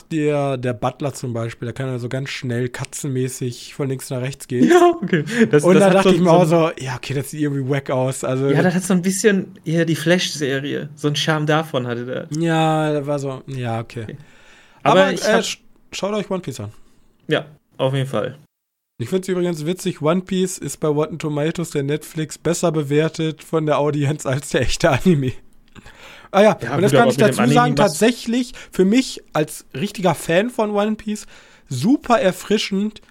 der Butler zum Beispiel, der kann ja so ganz schnell katzenmäßig von links nach rechts gehen. Ja, okay. Da dachte ich mir auch so, ja, okay, das sieht irgendwie wack aus. Also, ja, das hat so ein bisschen eher die Flash-Serie. So einen Charme davon hatte das. Ja, da war so, ja, okay. Aber schaut euch One Piece an. Ja, auf jeden Fall. Ich finde es übrigens witzig, One Piece ist bei Rotten Tomatoes der Netflix besser bewertet von der Audienz als der echte Anime. Ah ja, und das kann ich dazu sagen, tatsächlich für mich als richtiger Fan von One Piece super erfrischend,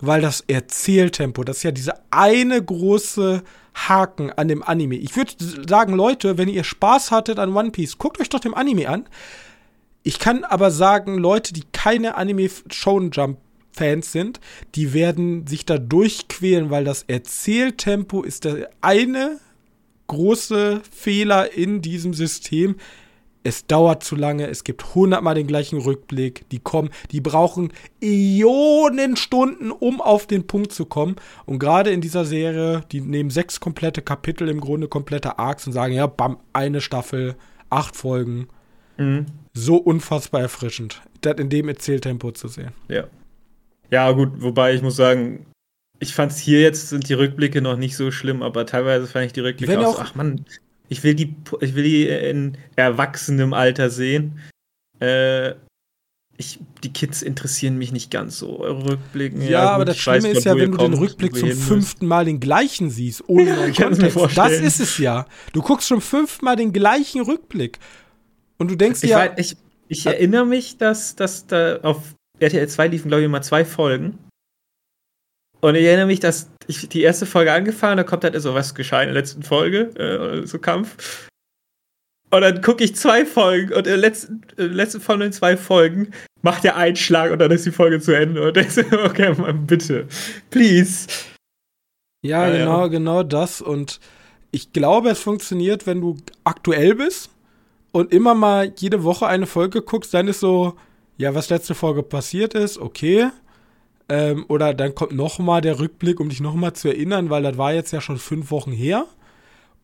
weil das Erzähltempo, das ist ja dieser eine große Haken an dem Anime. Ich würde sagen, Leute, wenn ihr Spaß hattet an One Piece, guckt euch doch den Anime an. Ich kann aber sagen, Leute, die keine Anime-Shonen-Jump Fans sind, die werden sich da durchquälen, weil das Erzähltempo ist der eine große Fehler in diesem System. Es dauert zu lange, es gibt 100-mal den gleichen Rückblick, die brauchen Ionen Stunden, um auf den Punkt zu kommen. Und gerade in dieser Serie, die nehmen 6 komplette Kapitel, im Grunde komplette Arcs und sagen, ja, bam, eine Staffel, 8 Folgen. Mhm. So unfassbar erfrischend, das in dem Erzähltempo zu sehen. Ja. Ja, gut, wobei ich muss sagen, ich fand's hier jetzt, sind die Rückblicke noch nicht so schlimm, aber teilweise fand ich die Rückblicke auch so, ach Mann, ich will die in erwachsenem Alter sehen. Die Kids interessieren mich nicht ganz so, eure Rückblicken. Ja, aber das Schlimme ist ja, wenn du den Rückblick zum 5. Mal den gleichen siehst, ohne neuen Kontext. Das ist es ja. Du guckst schon 5-mal den gleichen Rückblick. Und du denkst dir ja... Ich erinnere mich, dass da auf RTL 2 liefen, glaube ich, immer 2 Folgen. Und ich erinnere mich, dass ich die erste Folge angefangen, da kommt halt so, was geschah in der letzten Folge, so Kampf. Und dann gucke ich 2 Folgen und in der letzten von den 2 Folgen macht er einen Schlag und dann ist die Folge zu Ende. Und ich so, okay, Mann, bitte, please. Ja, genau das. Und ich glaube, es funktioniert, wenn du aktuell bist und immer mal jede Woche eine Folge guckst, dann ist so, ja, was letzte Folge passiert ist, okay. Oder dann kommt nochmal der Rückblick, um dich nochmal zu erinnern, weil das war jetzt ja schon 5 Wochen her.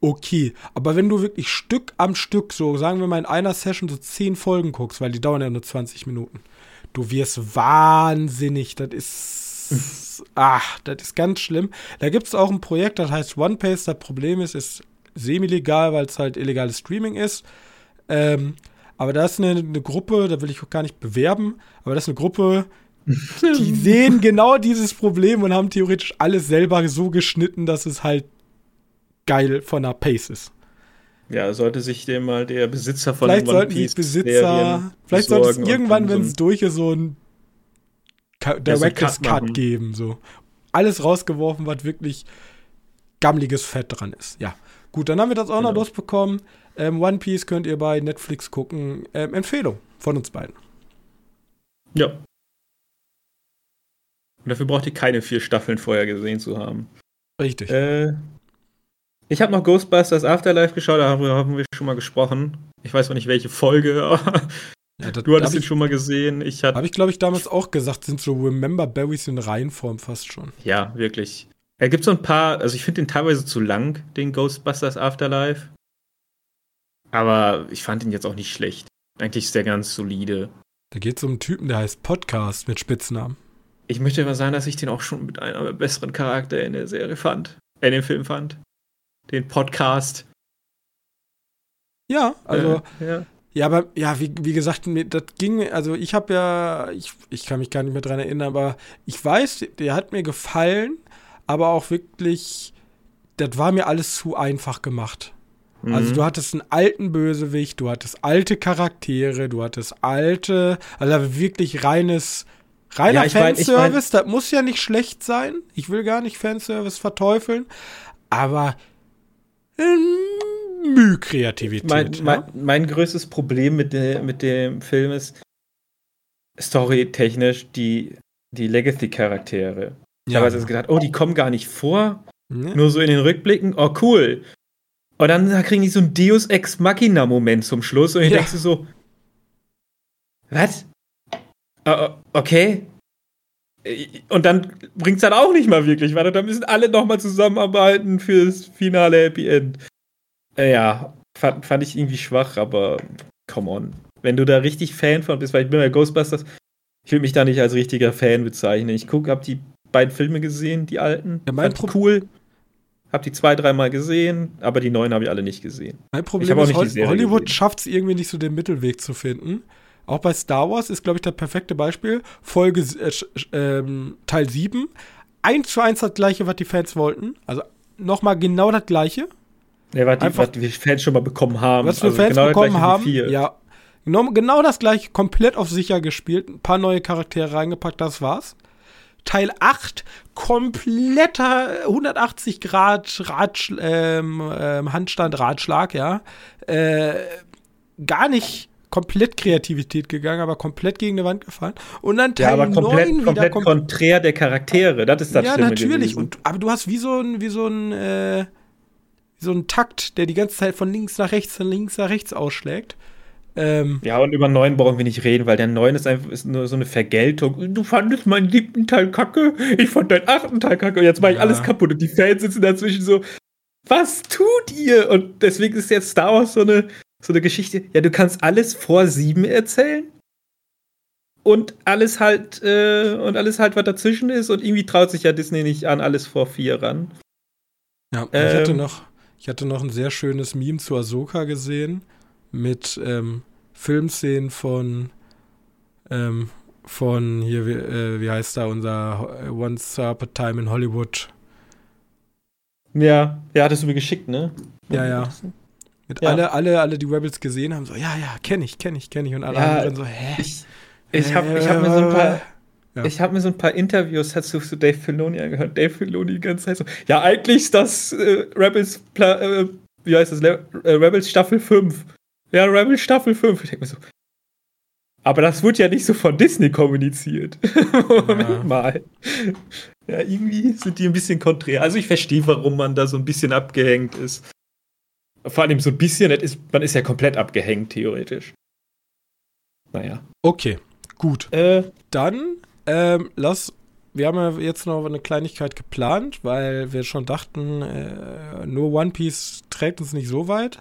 Okay, aber wenn du wirklich Stück am Stück, so sagen wir mal in einer Session so 10 Folgen guckst, weil die dauern ja nur 20 Minuten, du wirst wahnsinnig, das ist, das ist ganz schlimm. Da gibt es auch ein Projekt, das heißt One Piece, das Problem ist semi-legal, weil es halt illegales Streaming ist. Aber da ist eine Gruppe, da will ich auch gar nicht bewerben, aber das ist eine Gruppe, Die sehen genau dieses Problem und haben theoretisch alles selber so geschnitten, dass es halt geil von der Pace ist. Ja, sollte sich dem mal der Besitzer von One Piece vielleicht sollte es irgendwann, wenn es durch ist, so ein Director's Cut geben. So. Alles rausgeworfen, was wirklich gammeliges Fett dran ist. Ja, gut, dann haben wir das auch noch losbekommen. One Piece könnt ihr bei Netflix gucken. Empfehlung von uns beiden. Ja. Und dafür braucht ihr keine 4 Staffeln vorher gesehen zu haben. Richtig. Ich habe noch Ghostbusters Afterlife geschaut, darüber haben wir schon mal gesprochen. Ich weiß noch nicht, welche Folge, aber ja, du hattest ihn schon mal gesehen. Habe ich, glaube ich, damals auch gesagt, sind so Remember Berries in Reihenform fast schon. Ja, wirklich. Er gibt so ein paar, also ich finde den teilweise zu lang, den Ghostbusters Afterlife. Aber ich fand ihn jetzt auch nicht schlecht. Eigentlich ist der ganz solide. Da geht es um einen Typen, der heißt Podcast mit Spitznamen. Ich möchte aber sagen, dass ich den auch schon mit einem besseren Charakter in der Serie fand. In dem Film fand. Den Podcast. Ja, also. Ja, aber ja, wie gesagt, das ging. Also, ich habe ja. Ich kann mich gar nicht mehr dran erinnern, aber ich weiß, der hat mir gefallen, aber auch wirklich. Das war mir alles zu einfach gemacht. Also du hattest einen alten Bösewicht, du hattest alte Charaktere, du hattest alte, also wirklich reiner Fanservice, das muss ja nicht schlecht sein, ich will gar nicht Fanservice verteufeln, aber Kreativität. Mein größtes Problem mit dem Film ist storytechnisch die Legacy-Charaktere. Ich habe also gedacht, oh, die kommen gar nicht vor, nur so in den Rückblicken, oh cool. Und dann kriegen die so einen Deus Ex Machina-Moment zum Schluss. Und ich denke so, was? Okay. Und dann bringt's dann auch nicht mal wirklich weiter. Da müssen alle nochmal zusammenarbeiten fürs finale Happy End. Ja, fand ich irgendwie schwach, aber come on. Wenn du da richtig Fan von bist, weil ich bin bei Ghostbusters, ich will mich da nicht als richtiger Fan bezeichnen. Ich hab die beiden Filme gesehen, die alten. Ja, mein cool. Hab die 2-3 Mal gesehen, aber die neuen habe ich alle nicht gesehen. Mein Problem ist, Hollywood schafft es irgendwie nicht so, den Mittelweg zu finden. Auch bei Star Wars ist, glaube ich, das perfekte Beispiel. Teil 7. 1:1 das gleiche, was die Fans wollten. Also nochmal genau das gleiche. Ja, was die Fans schon mal bekommen haben. Was wir also Fans genau bekommen haben, ja. Genau das gleiche, komplett auf sicher gespielt. Ein paar neue Charaktere reingepackt, das war's. Teil 8, kompletter 180 Grad Handstand-Ratschlag, ja. Gar nicht komplett Kreativität gegangen, aber komplett gegen die Wand gefahren. Und dann Teil 9 komplett konträr der Charaktere, das ist das Schlimme. Ja, natürlich. Aber du hast wie so einen Takt, der die ganze Zeit von links nach rechts, ausschlägt. Und über 9 brauchen wir nicht reden, weil der 9 ist nur so eine Vergeltung. Du fandest meinen 7. Teil kacke, ich fand deinen 8. Teil kacke und jetzt mache ich alles kaputt. Und die Fans sitzen dazwischen so, was tut ihr? Und deswegen ist jetzt Star Wars so eine Geschichte. Ja, du kannst alles vor 7 erzählen und alles halt, was dazwischen ist. Und irgendwie traut sich ja Disney nicht an, alles vor 4 ran. Ja, ich hatte noch ein sehr schönes Meme zu Ahsoka gesehen. Mit Filmszenen von hier, wie heißt da unser Once Upon a Time in Hollywood? Ja, hattest du mir geschickt, ne? Ja. Mit alle, die Rebels gesehen haben, so, ja, kenne ich. Und alle anderen so, hä? Ich habe mir so ein paar Interviews zu Dave Filoni angehört. Dave Filoni die ganze Zeit so, ja, eigentlich ist das Rebels Staffel 5. Ja, Rebels Staffel 5. Ich denke mir so, aber das wird ja nicht so von Disney kommuniziert. Moment mal. Ja, irgendwie sind die ein bisschen konträr. Also ich verstehe, warum man da so ein bisschen abgehängt ist. Vor allem so ein bisschen, man ist ja komplett abgehängt, theoretisch. Naja. Okay, gut. Dann, wir haben ja jetzt noch eine Kleinigkeit geplant, weil wir schon dachten, nur One Piece trägt uns nicht so weit.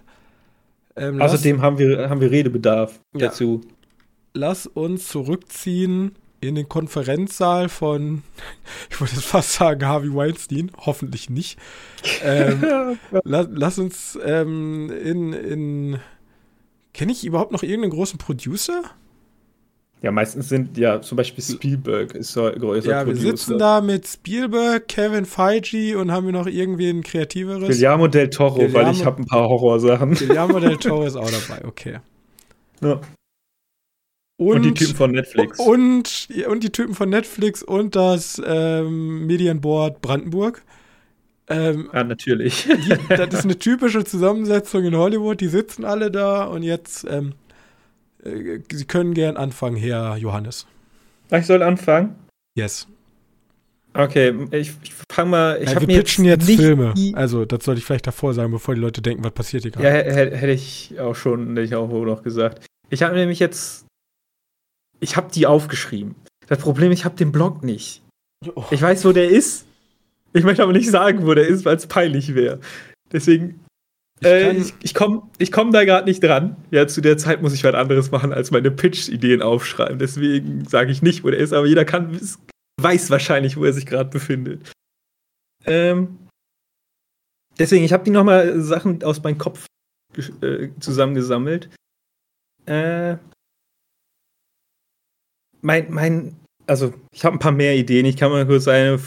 Außerdem haben wir Redebedarf dazu. Lass uns zurückziehen in den Konferenzsaal von, ich wollte jetzt fast sagen, Harvey Weinstein, hoffentlich nicht. Lass uns kenne ich überhaupt noch irgendeinen großen Producer? Ja, meistens sind ja zum Beispiel Spielberg ist so ein größer Producer. Ja, wir sitzen da mit Spielberg, Kevin Feige und haben wir noch irgendwie ein kreativeres? Guillermo del Toro, weil ich habe ein paar Horrorsachen. Guillermo del Toro ist auch dabei, okay. Ja. Und die Typen von Netflix. Und die Typen von Netflix und das Medienboard Brandenburg. Ja, natürlich. Das ist eine typische Zusammensetzung in Hollywood. Die sitzen alle da und jetzt Sie können gern anfangen, Herr Johannes. Ich soll anfangen? Yes. Okay, ich fange mal. Ich wir pitchen jetzt Filme. Also, das sollte ich vielleicht davor sagen, bevor die Leute denken, was passiert hier gerade. Ja, hätte ich auch noch gesagt. Ich habe nämlich jetzt. Ich habe die aufgeschrieben. Das Problem, ich habe den Blog nicht. Oh. Ich weiß, wo der ist. Ich möchte aber nicht sagen, wo der ist, weil es peinlich wäre. Deswegen. Ich komm da gerade nicht dran. Ja, zu der Zeit muss ich was anderes machen, als meine Pitch-Ideen aufschreiben. Deswegen sage ich nicht, wo der ist, aber jeder weiß wahrscheinlich, wo er sich gerade befindet. Deswegen, ich habe die nochmal Sachen aus meinem Kopf zusammengesammelt. Also, ich habe ein paar mehr Ideen. Ich kann mal kurz eine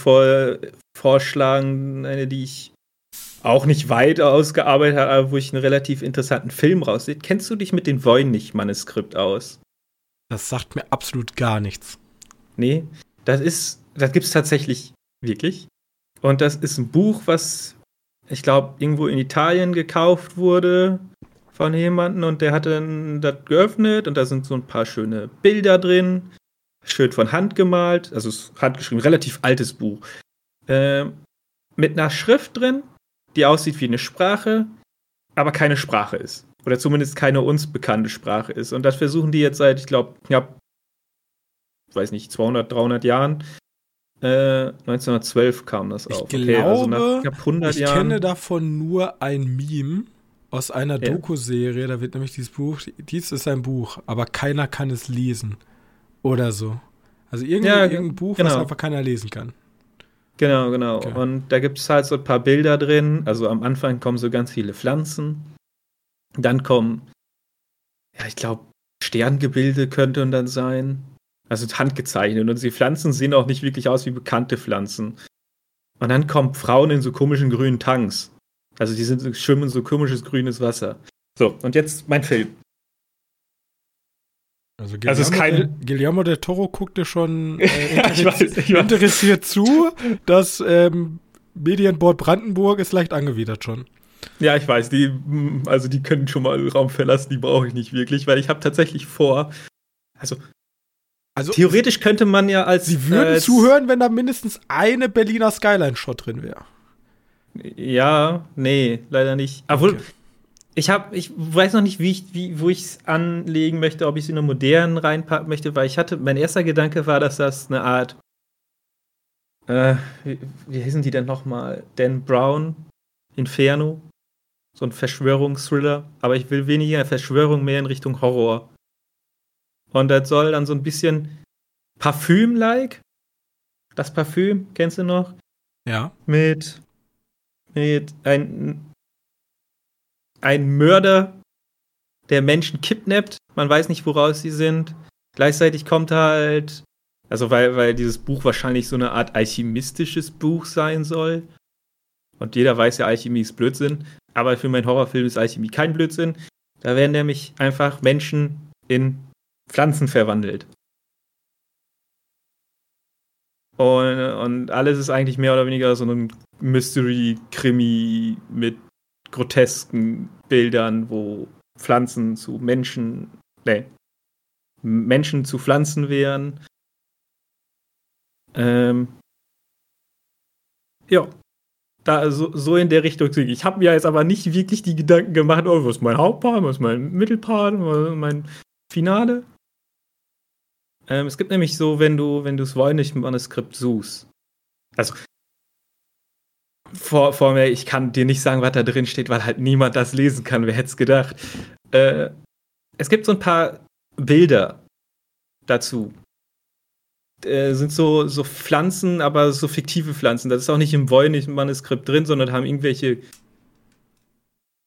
vorschlagen, eine, die ich auch nicht weit ausgearbeitet hat, aber wo ich einen relativ interessanten Film raussehe. Kennst du dich mit dem Voynich-Manuskript aus? Das sagt mir absolut gar nichts. Nee, das gibt's tatsächlich wirklich. Und das ist ein Buch, was, ich glaube, irgendwo in Italien gekauft wurde von jemandem und der hat dann das geöffnet und da sind so ein paar schöne Bilder drin, schön von Hand gemalt, also handgeschrieben, relativ altes Buch. Mit einer Schrift drin, die aussieht wie eine Sprache, aber keine Sprache ist. Oder zumindest keine uns bekannte Sprache ist. Und das versuchen die jetzt seit, ich glaube, knapp, 200, 300 Jahren. 1912 kam das auf. Ich glaube, also nach knapp 100 Jahren. Ich kenne davon nur ein Meme aus einer Doku-Serie. Da wird nämlich dieses Buch, dies ist ein Buch, aber keiner kann es lesen. Oder so. Also irgendein Buch, genau, was einfach keiner lesen kann. Genau. Okay. Und da gibt es halt so ein paar Bilder drin. Also am Anfang kommen so ganz viele Pflanzen. Dann kommen, ja, ich glaube, Sterngebilde könnte dann sein. Also handgezeichnet. Und die Pflanzen sehen auch nicht wirklich aus wie bekannte Pflanzen. Und dann kommen Frauen in so komischen grünen Tanks. Also die schwimmen so komisches grünes Wasser. So, und jetzt mein Film. Also Guillermo del Toro guckte schon interessiert zu. Das Medienboard Brandenburg ist leicht angewidert schon. Ja, ich weiß, die können schon mal den Raum verlassen, die brauche ich nicht wirklich, weil ich habe tatsächlich vor, also theoretisch könnte man ja als... Sie würden zuhören, wenn da mindestens eine Berliner Skyline-Shot drin wäre. Ja, nee, leider nicht. Obwohl... Okay. Ich weiß noch nicht, wo ich es anlegen möchte, ob ich es in eine modernen reinpacken möchte, weil mein erster Gedanke war, dass das eine Art, wie hießen die denn nochmal? Dan Brown, Inferno, so ein Verschwörungsthriller, aber ich will weniger Verschwörung, mehr in Richtung Horror. Und das soll dann so ein bisschen Parfüm-like, das Parfüm, kennst du noch? Ja. Mit ein Mörder, der Menschen kidnappt. Man weiß nicht, woraus sie sind. Gleichzeitig kommt halt, also weil dieses Buch wahrscheinlich so eine Art alchemistisches Buch sein soll. Und jeder weiß ja, Alchemie ist Blödsinn. Aber für meinen Horrorfilm ist Alchemie kein Blödsinn. Da werden nämlich einfach Menschen in Pflanzen verwandelt. Und alles ist eigentlich mehr oder weniger so ein Mystery-Krimi mit grotesken Bildern, wo Pflanzen zu Menschen zu Pflanzen wären. Ja, da so in der Richtung. Ich habe mir jetzt aber nicht wirklich die Gedanken gemacht, oh, was ist mein Hauptpart, was ist mein Mittelpart, was ist mein Finale. Es gibt nämlich so, wenn du das Voynich-Manuskript suchst. Also vor mir, ich kann dir nicht sagen, was da drin steht, weil halt niemand das lesen kann. Wer hätte es gedacht? Es gibt so ein paar Bilder dazu. Sind so Pflanzen, aber so fiktive Pflanzen. Das ist auch nicht im Voynich-Manuskript drin, sondern haben irgendwelche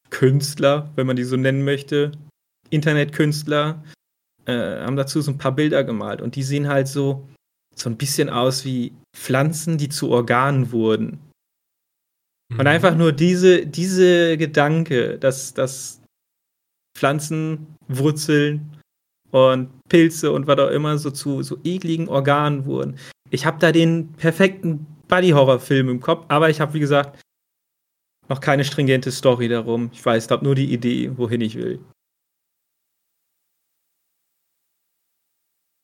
Künstler, wenn man die so nennen möchte, Internetkünstler, haben dazu so ein paar Bilder gemalt und die sehen halt so ein bisschen aus wie Pflanzen, die zu Organen wurden. Und einfach nur diese Gedanke, dass Pflanzen, Wurzeln und Pilze und was auch immer so zu so ekligen Organen wurden. Ich habe da den perfekten Buddy-Horror-Film im Kopf, aber ich habe, wie gesagt, noch keine stringente Story darum. Ich weiß, ich habe nur die Idee, wohin ich will.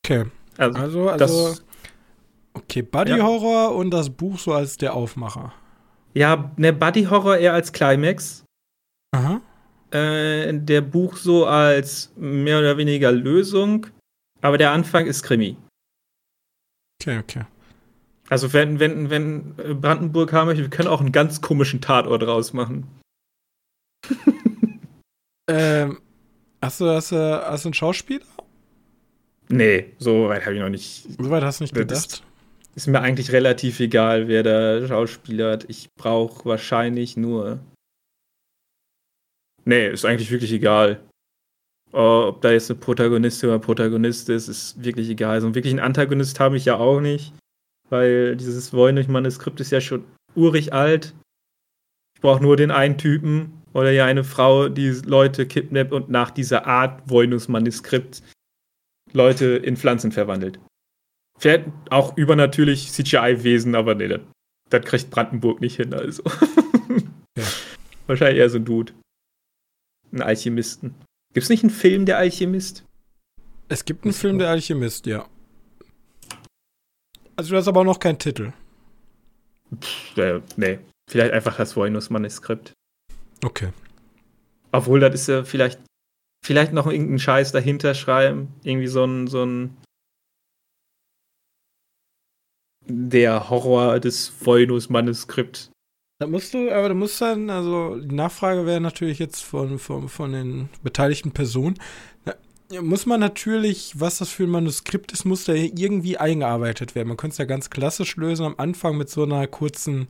Okay. Also, Buddy-Horror und das Buch so als der Aufmacher. Ja, ne, Buddy-Horror eher als Climax. Aha. Der Buch so als mehr oder weniger Lösung, aber der Anfang ist Krimi. Okay. Also wenn Brandenburg haben möchte, wir können auch einen ganz komischen Tatort rausmachen. Hast du einen Schauspieler? Nee, so weit habe ich noch nicht. So weit hast du nicht gedacht? Ist mir eigentlich relativ egal, wer da schauspielert. Ich brauche wahrscheinlich nur... Nee, ist eigentlich wirklich egal. Ob da jetzt eine Protagonistin oder Protagonist ist wirklich egal. So einen wirklichen Antagonist habe ich ja auch nicht, weil dieses Voynich-Manuskript ist ja schon urig alt. Ich brauche nur den einen Typen oder ja eine Frau, die Leute kidnappt und nach dieser Art Voynich-Manuskript Leute in Pflanzen verwandelt. Vielleicht auch übernatürlich CGI-Wesen, aber nee, das kriegt Brandenburg nicht hin, also. Ja. Wahrscheinlich eher so ein Dude. Ein Alchemisten. Gibt's nicht einen Film, der Alchemist? Es gibt einen Film, der Alchemist, ja. Also du hast aber auch noch keinen Titel. Nee, vielleicht einfach das Voynich-Manuskript. Okay. Obwohl, das ist ja vielleicht noch irgendeinen Scheiß dahinter schreiben. Irgendwie so ein der Horror des Voynich-Manuskript. Da musst du dann, also die Nachfrage wäre natürlich jetzt von den beteiligten Personen, da muss man natürlich, was das für ein Manuskript ist, muss da irgendwie eingearbeitet werden. Man könnte es ja ganz klassisch lösen am Anfang mit so einer kurzen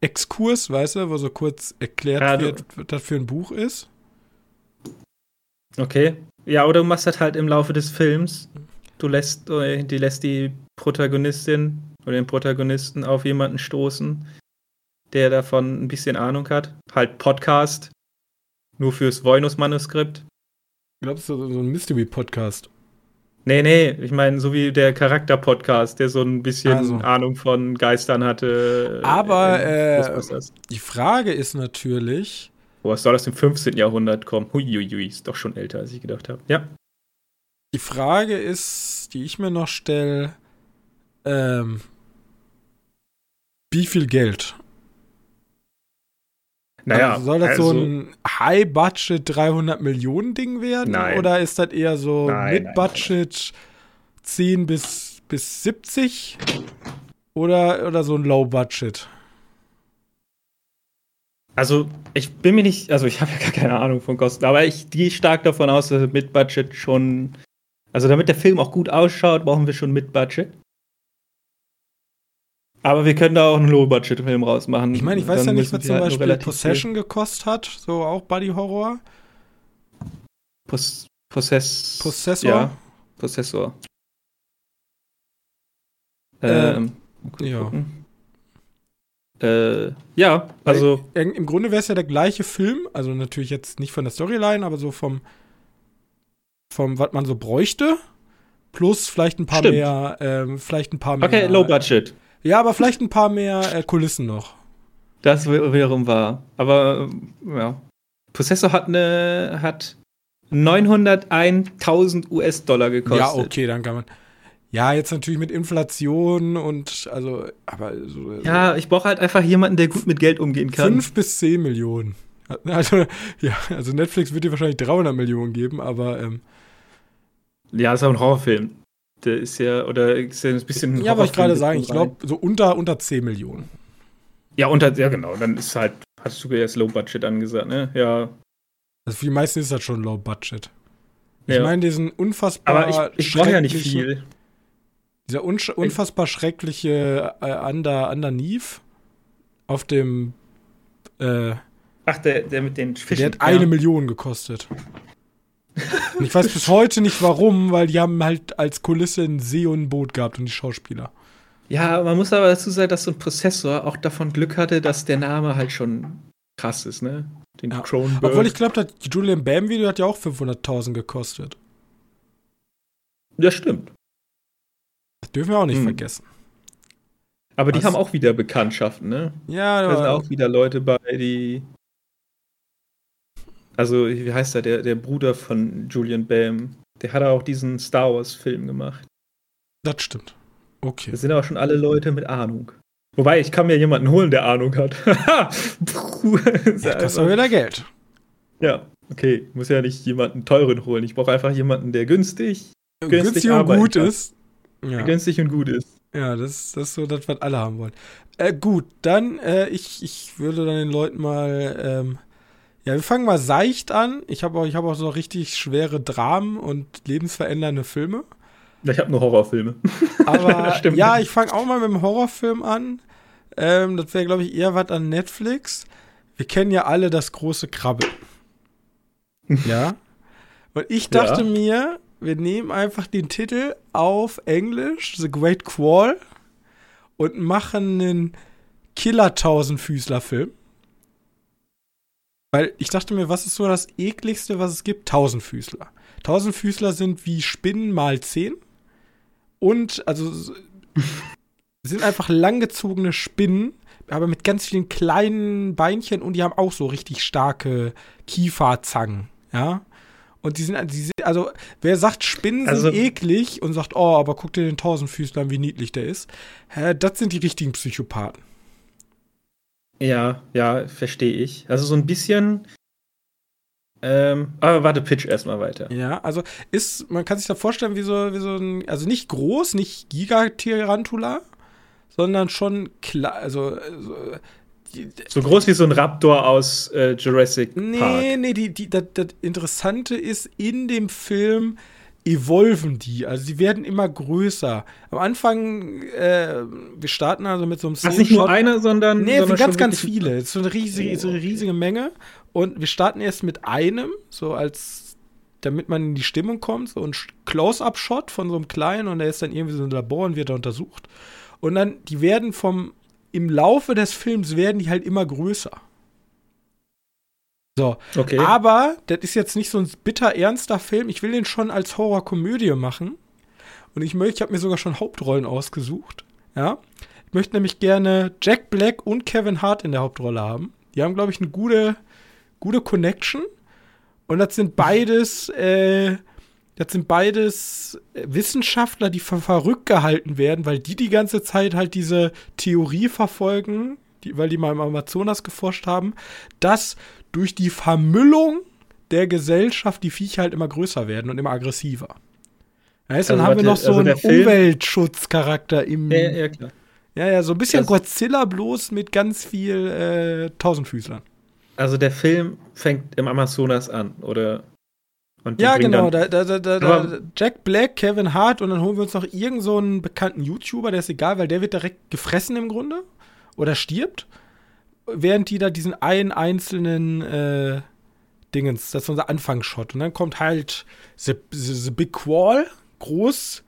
Exkurs, weißt du, wo so kurz erklärt wird, was das für ein Buch ist. Okay. Ja, oder du machst das halt im Laufe des Films. Du lässt die Protagonistin oder den Protagonisten auf jemanden stoßen, der davon ein bisschen Ahnung hat. Halt Podcast, nur fürs Voynich-Manuskript. Glaubst du, so ein Mystery-Podcast? Nee, ich meine, so wie der Charakter-Podcast, der so ein bisschen Ahnung von Geistern hatte. Aber die Frage ist natürlich... Oh, was soll das im 15. Jahrhundert kommen? Huiuiui, ist doch schon älter, als ich gedacht habe. Ja. Die Frage ist, die ich mir noch stelle, wie viel Geld? Naja, also soll das so ein High-Budget 300-Millionen-Ding werden? Nein. Oder ist das eher so Mid-Budget 10 bis 70? Oder so ein Low-Budget? Also, ich bin mir nicht, also ich habe ja gar keine Ahnung von Kosten, aber ich gehe stark davon aus, dass Mid-Budget schon, also damit der Film auch gut ausschaut, brauchen wir schon Mid-Budget. Aber wir können da auch einen Low-Budget-Film rausmachen. Ich meine, ich weiß ja nicht, was zum Beispiel Possession gekostet hat. So auch Buddy-Horror. Possessor? Ja, Possessor. Ja, also... Im Grunde wäre es ja der gleiche Film. Also natürlich jetzt nicht von der Storyline, aber so vom was man so bräuchte. Plus vielleicht ein paar mehr... Okay, Low-Budget. Ja, aber vielleicht ein paar mehr Kulissen noch. Das wiederum wahr. Aber, ja. Possessor hat 901.000 US-Dollar gekostet. Ja, okay, dann kann man. Ja, jetzt natürlich mit Inflation und, also, aber. So, ja, ich brauche halt einfach jemanden, der gut mit Geld umgehen kann. 5 bis 10 Millionen. Also, ja, also Netflix wird dir wahrscheinlich 300 Millionen geben, aber. Ja, das ist auch ein Horrorfilm. Der ist ja, oder ist ja ein bisschen... Ja, aber ich gerade sagen, ich glaube, so unter 10 Millionen. Ja, ja genau, dann ist halt, hast du ja das Low-Budget angesagt, ne? Ja. Also für die meisten ist das schon Low-Budget. Ja. Ich meine, diesen unfassbar... Aber ich brauche ja nicht viel. Dieser unfassbar schreckliche Underneath auf dem... der mit den Fischen. Der hat 1 Million gekostet. Und ich weiß bis heute nicht warum, weil die haben halt als Kulisse einen See und ein Boot gehabt und die Schauspieler. Ja, man muss aber dazu sagen, dass so ein Possessor auch davon Glück hatte, dass der Name halt schon krass ist, ne? Den ja. Cronenberg. Obwohl ich glaube, das Julian Bam Video hat ja auch 500.000 gekostet. Das stimmt. Das dürfen wir auch nicht vergessen. Aber die haben auch wieder Bekanntschaften, ne? Ja, da sind auch wieder Leute bei, die. Also, wie heißt er? Der Bruder von Julian Bam. Der hat auch diesen Star Wars-Film gemacht. Das stimmt. Okay. Das sind aber schon alle Leute mit Ahnung. Wobei, ich kann mir jemanden holen, der Ahnung hat. Das kostet mir da Geld. Ja, okay. Ich muss ja nicht jemanden teuren holen. Ich brauche einfach jemanden, der günstig und gut ist. Ja. Günstig und gut ist. Ja, das ist so das, was alle haben wollen. Gut, dann, ich würde dann den Leuten mal, ja, wir fangen mal seicht an. Ich hab auch so richtig schwere Dramen und lebensverändernde Filme. Ich habe nur Horrorfilme. Aber ja, ich fange auch mal mit einem Horrorfilm an. Das wäre, glaube ich, eher was an Netflix. Wir kennen ja alle das große Krabbeln. Ja? Und ich dachte mir, wir nehmen einfach den Titel auf Englisch, The Great Quall, und machen einen Killer-Tausendfüßler-Film. Weil ich dachte mir, was ist so das ekligste, was es gibt? Tausendfüßler. Tausendfüßler sind wie Spinnen mal 10. Und, also, sind einfach langgezogene Spinnen, aber mit ganz vielen kleinen Beinchen, und die haben auch so richtig starke Kieferzangen, ja. Und die sind, also, wer sagt, Spinnen sind eklig und sagt, oh, aber guck dir den Tausendfüßler, wie niedlich der ist. Das sind die richtigen Psychopathen. Ja, verstehe ich. Also so ein bisschen. Aber warte, pitch erstmal weiter. Ja, also man kann sich da vorstellen, wie so ein, also nicht groß, nicht Giga-Tirantula, sondern schon klar, also so groß wie so ein Raptor aus Jurassic Park. Nee, das Interessante ist, in dem Film evolven die, also die werden immer größer. Am Anfang, wir starten also mit so einem Szenen-Shot. Nicht nur einer, sondern. Nee, es sind ganz, ganz viele. Es ist so eine riesige Menge. Und wir starten erst mit einem, so als, damit man in die Stimmung kommt, so ein Close-Up-Shot von so einem Kleinen, und der ist dann irgendwie so ein Labor und wird da untersucht. Und dann, die werden im Laufe des Films werden die halt immer größer. So. Okay. Aber das ist jetzt nicht so ein bitter ernster Film. Ich will den schon als Horrorkomödie machen. Und ich habe mir sogar schon Hauptrollen ausgesucht. Ja? Ich möchte nämlich gerne Jack Black und Kevin Hart in der Hauptrolle haben. Die haben, glaube ich, eine gute Connection. Und das sind beides Wissenschaftler, die verrückt gehalten werden, weil die ganze Zeit halt diese Theorie verfolgen, weil die mal im Amazonas geforscht haben, dass durch die Vermüllung der Gesellschaft die Viecher halt immer größer werden und immer aggressiver. Heißt, dann haben wir noch so einen Umweltschutzcharakter im. Ja, klar. Ja, so ein bisschen Godzilla, bloß mit ganz viel Tausendfüßlern. Also der Film fängt im Amazonas an, oder? Und ja, genau. Da, Jack Black, Kevin Hart, und dann holen wir uns noch irgend so einen bekannten YouTuber, der ist egal, weil der wird direkt gefressen im Grunde oder stirbt, während die da diesen einen einzelnen Dingens, das ist unser Anfangsshot. Und dann kommt halt the Big Quall, groß,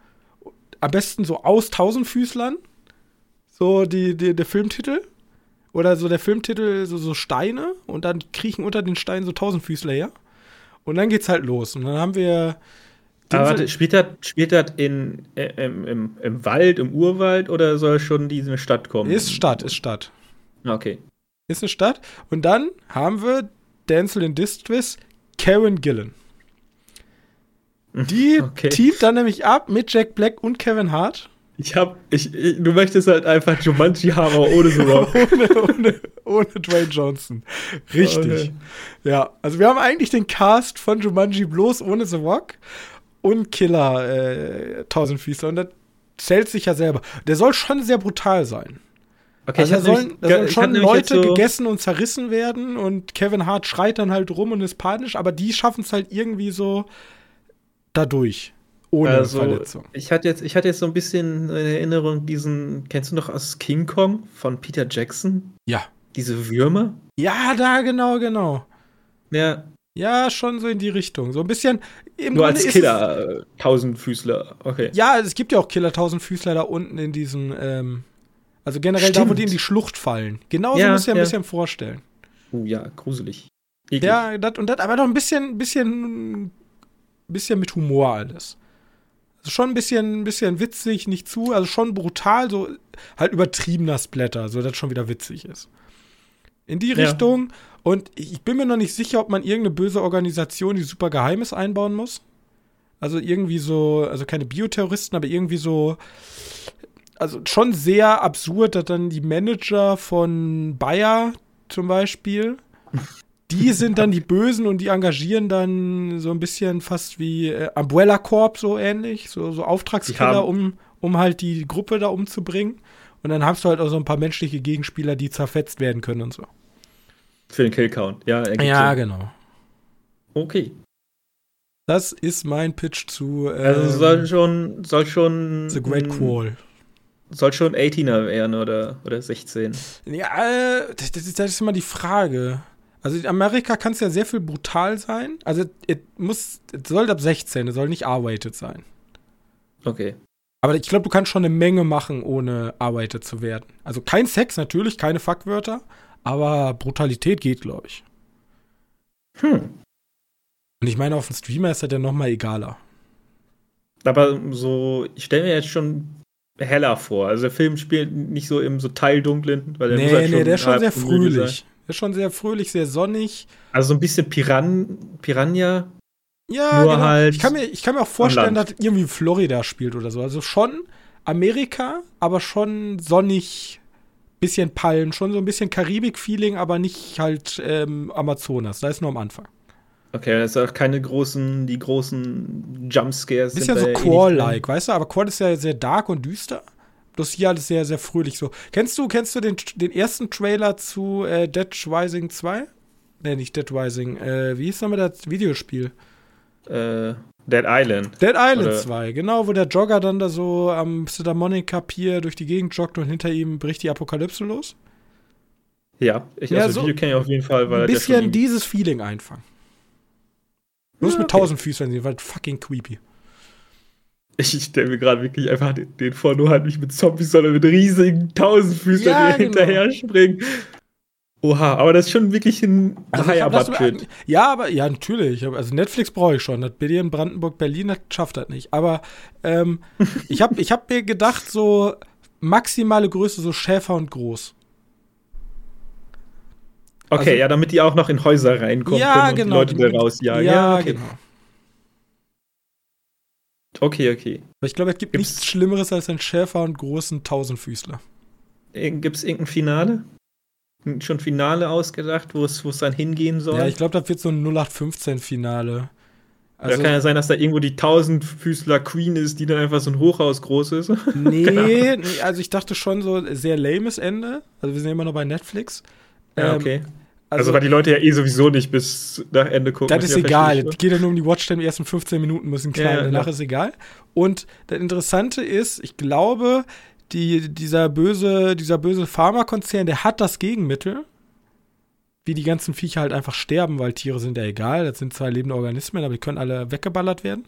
am besten so aus Tausendfüßlern, so der Filmtitel. Oder so der Filmtitel, so Steine, und dann kriechen unter den Steinen so Tausendfüßler her. Und dann geht's halt los. Und dann haben wir. Aber warte, spielt das im Wald, im Urwald, oder soll schon diese Stadt kommen? Ist Stadt. Okay. Ist eine Stadt. Und dann haben wir Damsel in Distress, Karen Gillan. Die teamt dann nämlich ab mit Jack Black und Kevin Hart. Du möchtest halt einfach Jumanji haben, aber ohne sowas. ohne Dwayne Johnson. Richtig. Ohne. Ja, also wir haben eigentlich den Cast von Jumanji bloß ohne The Rock und Killer Tausendfüßler, und das zählt sich ja selber. Der soll schon sehr brutal sein. Okay, also da sollen schon Leute so gegessen und zerrissen werden, und Kevin Hart schreit dann halt rum und ist panisch, aber die schaffen es halt irgendwie so dadurch. Ohne Verletzung. Ich hatte jetzt so ein bisschen in Erinnerung diesen, kennst du noch aus King Kong von Peter Jackson? Ja. Diese Würmer? Ja, da, genau. Ja, Ja, schon so in die Richtung. So ein bisschen. Nur als Killer-Tausendfüßler. Okay. Ja, es gibt ja auch Killer-Tausendfüßler da unten in diesem. Also generell da, wo die in die Schlucht fallen. Genauso musst du dir ein bisschen vorstellen. Ja, gruselig. Eklig. Ja, das und das, aber doch ein bisschen mit Humor alles. Also schon ein bisschen witzig, nicht zu, also schon brutal, so halt übertriebener Splatter, so dass schon wieder witzig ist. In die Richtung. Und ich bin mir noch nicht sicher, ob man irgendeine böse Organisation, die super geheim ist, einbauen muss. Also irgendwie so, also keine Bioterroristen, aber irgendwie so, also schon sehr absurd, dass dann die Manager von Bayer zum Beispiel, die sind dann die Bösen und die engagieren dann so ein bisschen fast wie Umbrella Corp so ähnlich, so Auftragskiller, um halt die Gruppe da umzubringen. Und dann hast du halt auch so ein paar menschliche Gegenspieler, die zerfetzt werden können und so. Für den Killcount, ja. Ja, genau. Okay. Das ist mein Pitch zu also soll schon The Great Quall. Soll schon 18er werden oder 16? Ja, das ist immer die Frage. Also in Amerika kann es ja sehr viel brutal sein. Also es soll ab 16, es soll nicht R-rated sein. Okay. Aber ich glaube, du kannst schon eine Menge machen, ohne R-rated zu werden. Also kein Sex natürlich, keine Fuckwörter, aber Brutalität geht, glaube ich. Und ich meine, auf dem Streamer ist das ja noch mal egaler. Aber so, ich stelle mir jetzt schon heller vor. Also der Film spielt nicht so im so teildunklen, weil der muss halt schon der ist schon sehr fröhlich. Der ist schon sehr fröhlich, sehr sonnig. Also so ein bisschen Piranha. Ja, nur genau. Halt ich kann mir auch vorstellen, dass irgendwie Florida spielt oder so. Also schon Amerika, aber schon sonnig, bisschen Palmen, schon so ein bisschen Karibik-Feeling, aber nicht halt Amazonas. Da ist nur am Anfang. Okay, das sind auch keine großen Jumpscares. Bisschen so Qual-like, weißt du? Aber Qual ist ja sehr dark und düster. Das hier alles sehr, sehr fröhlich so. Kennst du den ersten Trailer zu Dead Rising 2? Ne, nicht Dead Rising. Wie hieß nochmal das Videospiel? Dead Island. Dead Island oder? 2, genau, wo der Jogger dann da so am Santa Monica Pier durch die Gegend joggt und hinter ihm bricht die Apokalypse los. Ja, das Video kenne ich auf jeden Fall. Weil ein bisschen dieses Feeling einfangen. Bloß mit 1000 Füßen, die waren fucking creepy. Ich stelle mir gerade wirklich einfach den vor, nur halt nicht mit Zombies, sondern mit riesigen 1000 Füßen, die hinterher springen. Oha, aber das ist schon wirklich ein High-Up-Shit. Ja, aber ja, natürlich. Also Netflix brauche ich schon. Das Medien Brandenburg Berlin, das schafft das nicht. Aber ich hab mir gedacht, so maximale Größe, so Schäfer und groß. Okay, also, ja, damit die auch noch in Häuser reinkommen können und die Leute da rausjagen. Ja, okay. Genau. Okay. Aber ich glaube, es gibt nichts Schlimmeres als einen Schäfer und großen Tausendfüßler. Gibt's irgendein Finale? Schon Finale ausgedacht, wo es dann hingehen soll? Ja, ich glaube, das wird so ein 0815-Finale. Also, da kann ja sein, dass da irgendwo die Tausendfüßler-Queen ist, die dann einfach so ein Hochhaus groß ist. Nee, also ich dachte schon so sehr lames Ende. Also wir sind immer noch bei Netflix. Ja, okay. Also weil die Leute ja sowieso nicht bis nach Ende gucken. Das ist egal. Es geht ja nur um die Watchtime. Die ersten 15 Minuten müssen knallen. Danach ist egal. Und das Interessante ist, ich glaube, dieser böse Pharmakonzern, der hat das Gegenmittel, wie die ganzen Viecher halt einfach sterben, weil Tiere sind ja egal. Das sind zwar lebende Organismen, aber die können alle weggeballert werden.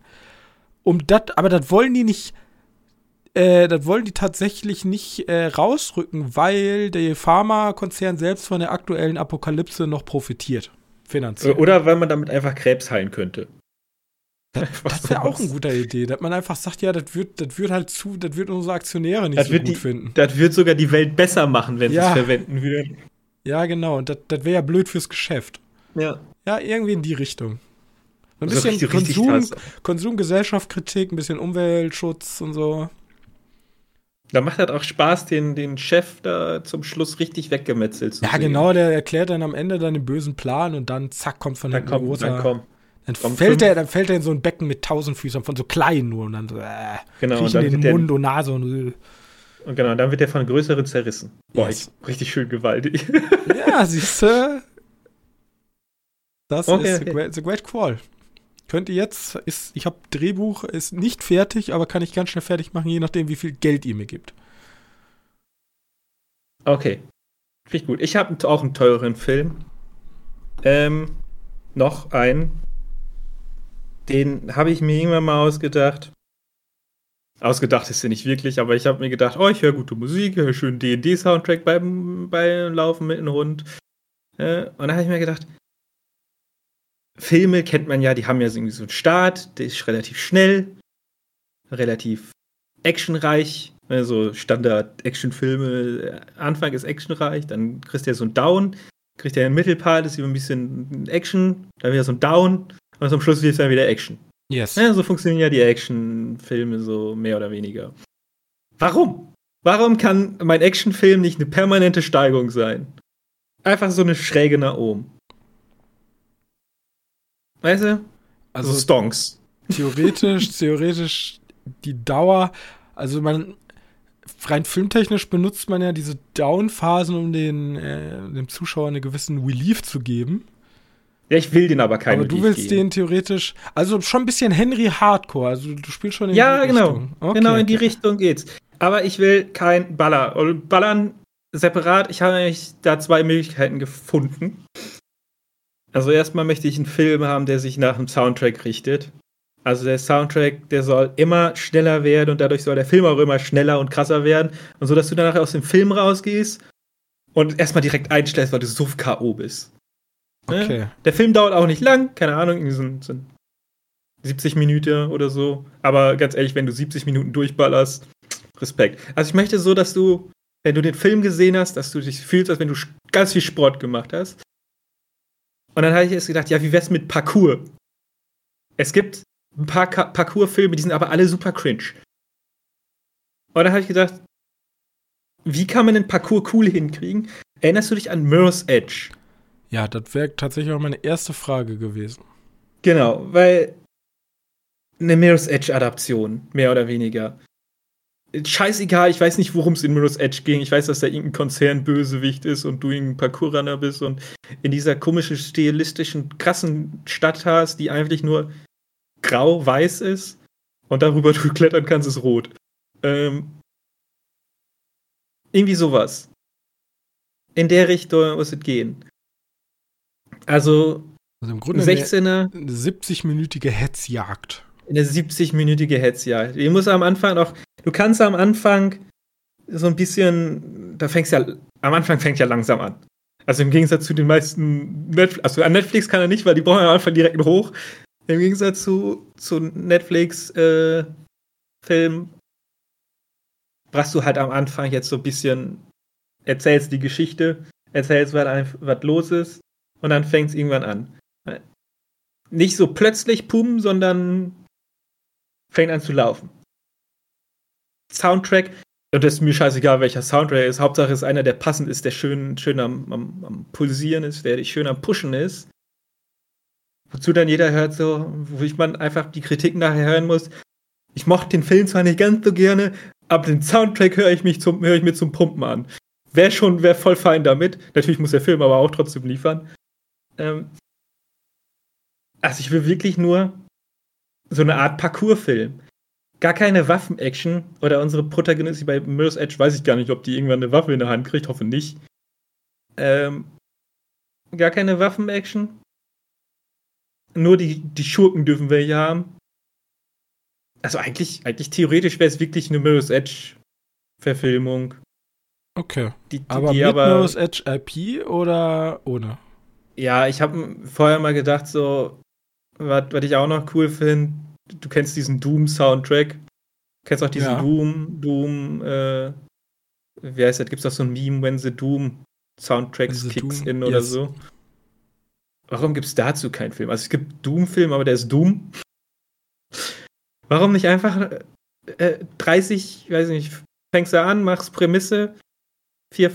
Aber das wollen die nicht. Das wollen die tatsächlich nicht rausrücken, weil der Pharmakonzern selbst von der aktuellen Apokalypse noch profitiert, finanziell. Oder weil man damit einfach Krebs heilen könnte. Das wäre auch eine gute Idee, dass man einfach sagt, ja, das wird unsere Aktionäre nicht so gut finden. Das wird sogar die Welt besser machen, wenn sie es verwenden würden. Ja, genau. Und das wäre ja blöd fürs Geschäft. Ja. Ja, irgendwie in die Richtung. Ein bisschen Konsumgesellschaftskritik, ein bisschen Umweltschutz und so. Da macht halt auch Spaß, den Chef da zum Schluss richtig weggemetzelt zu sehen. Ja, genau, der erklärt dann am Ende dann den bösen Plan und dann zack, kommt von hinten ein großer. Dann fällt er in so ein Becken mit 1000 Füßen, von so klein nur und dann so kriechen in den Mund und Nase und und dann wird der von größeren zerrissen. Boah, yes. Richtig schön gewaltig. Ja, siehst du? Das ist The Great Qual. Könnt ihr jetzt, ich habe Drehbuch, ist nicht fertig, aber kann ich ganz schnell fertig machen, je nachdem, wie viel Geld ihr mir gibt. Okay. Finde ich gut. Ich habe auch einen teureren Film. noch einen. Den habe ich mir irgendwann mal ausgedacht. Ausgedacht ist ja nicht wirklich, aber ich habe mir gedacht, oh, ich höre gute Musik, höre schön D&D-Soundtrack beim Laufen mit dem Hund. Und dann habe ich mir gedacht, Filme kennt man ja, die haben ja irgendwie so einen Start, der ist relativ schnell, relativ actionreich, also Standard-Action-Filme, Anfang ist actionreich, dann kriegst du ja so einen Down, kriegst du ja einen Mittelpart, ist über ein bisschen Action, dann wieder so ein Down und zum Schluss ist dann wieder Action. Yes. Ja, so funktionieren ja die Actionfilme so mehr oder weniger. Warum? Warum kann mein Actionfilm nicht eine permanente Steigerung sein? Einfach so eine Schräge nach oben. Weißt du? Also so Stonks. Theoretisch die Dauer, also man rein filmtechnisch benutzt man ja diese Down-Phasen, um dem Zuschauer einen gewissen Relief zu geben. Ja, ich will den aber keinen. Aber du willst den theoretisch, also schon ein bisschen Henry Hardcore, also du spielst schon in die Richtung. Ja, genau. Okay. Genau in die Richtung geht's. Aber ich will kein Ballern separat. Ich habe eigentlich da zwei Möglichkeiten gefunden. Also erstmal möchte ich einen Film haben, der sich nach dem Soundtrack richtet. Also der Soundtrack, der soll immer schneller werden und dadurch soll der Film auch immer schneller und krasser werden. Und so, dass du danach aus dem Film rausgehst und erstmal direkt einschläfst, weil du so K.O. bist. Okay. Ja, der Film dauert auch nicht lang, keine Ahnung, irgendwie so 70 Minuten oder so. Aber ganz ehrlich, wenn du 70 Minuten durchballerst, Respekt. Also ich möchte so, dass du, wenn du den Film gesehen hast, dass du dich fühlst, als wenn du ganz viel Sport gemacht hast. Und dann habe ich erst gedacht, ja, wie wär's mit Parkour? Es gibt ein paar Parkour-Filme, die sind aber alle super cringe. Und dann habe ich gedacht, wie kann man den Parkour cool hinkriegen? Erinnerst du dich an Mirror's Edge? Ja, das wäre tatsächlich auch meine erste Frage gewesen. Genau, weil eine Mirror's Edge-Adaption, mehr oder weniger. Scheißegal, ich weiß nicht, worum es in Mirror's Edge ging. Ich weiß, dass da irgendein Konzernbösewicht ist und du irgendein Parkour-Runner bist und in dieser komischen, stilistischen, krassen Stadt hast, die eigentlich nur grau-weiß ist und darüber du klettern kannst, ist rot. Irgendwie sowas. In der Richtung muss es gehen. Also im Grunde 16er, eine 70-minütige Hetzjagd. Eine 70-minütige Hetzjagd. Ich muss am Anfang auch, du kannst am Anfang so ein bisschen, am Anfang fängt ja langsam an. Also im Gegensatz zu den meisten Netflix, also an Netflix kann er nicht, weil die brauchen am Anfang direkt einen hoch. Im Gegensatz zu Netflix Film brauchst du halt am Anfang jetzt so ein bisschen, erzählst die Geschichte, erzählst, was los ist. Und dann fängt es irgendwann an. Nicht so plötzlich pum, sondern fängt an zu laufen. Soundtrack, und das ist mir scheißegal, welcher Soundtrack ist. Hauptsache ist einer, der passend ist, der schön am Pulsieren ist, der dich schön am Pushen ist. Wozu dann jeder hört so, wo ich man einfach die Kritik nachher hören muss. Ich mochte den Film zwar nicht ganz so gerne, aber den Soundtrack höre ich mir zum Pumpen an. Wäre voll fein damit. Natürlich muss der Film aber auch trotzdem liefern. Also ich will wirklich nur so eine Art Parkour-Film. Gar keine Waffen-Action oder unsere Protagonistin bei Mirror's Edge, weiß ich gar nicht, ob die irgendwann eine Waffe in der Hand kriegt, hoffe nicht. Gar keine Waffen-Action. Nur die Schurken dürfen wir hier haben. Also eigentlich theoretisch wäre es wirklich eine Mirror's Edge-Verfilmung. Okay, aber mit Mirror's Edge IP oder ohne? Ja, ich habe vorher mal gedacht, so, was ich auch noch cool finde, du kennst diesen Doom-Soundtrack, kennst auch diesen Doom, wie heißt das, gibt's doch so ein Meme, when the Doom-Soundtracks kicks in oder so. Warum gibt's dazu keinen Film? Also es gibt Doom-Film, aber der ist Doom. Warum nicht einfach 30, weiß nicht, fängst du an, machst Prämisse, 10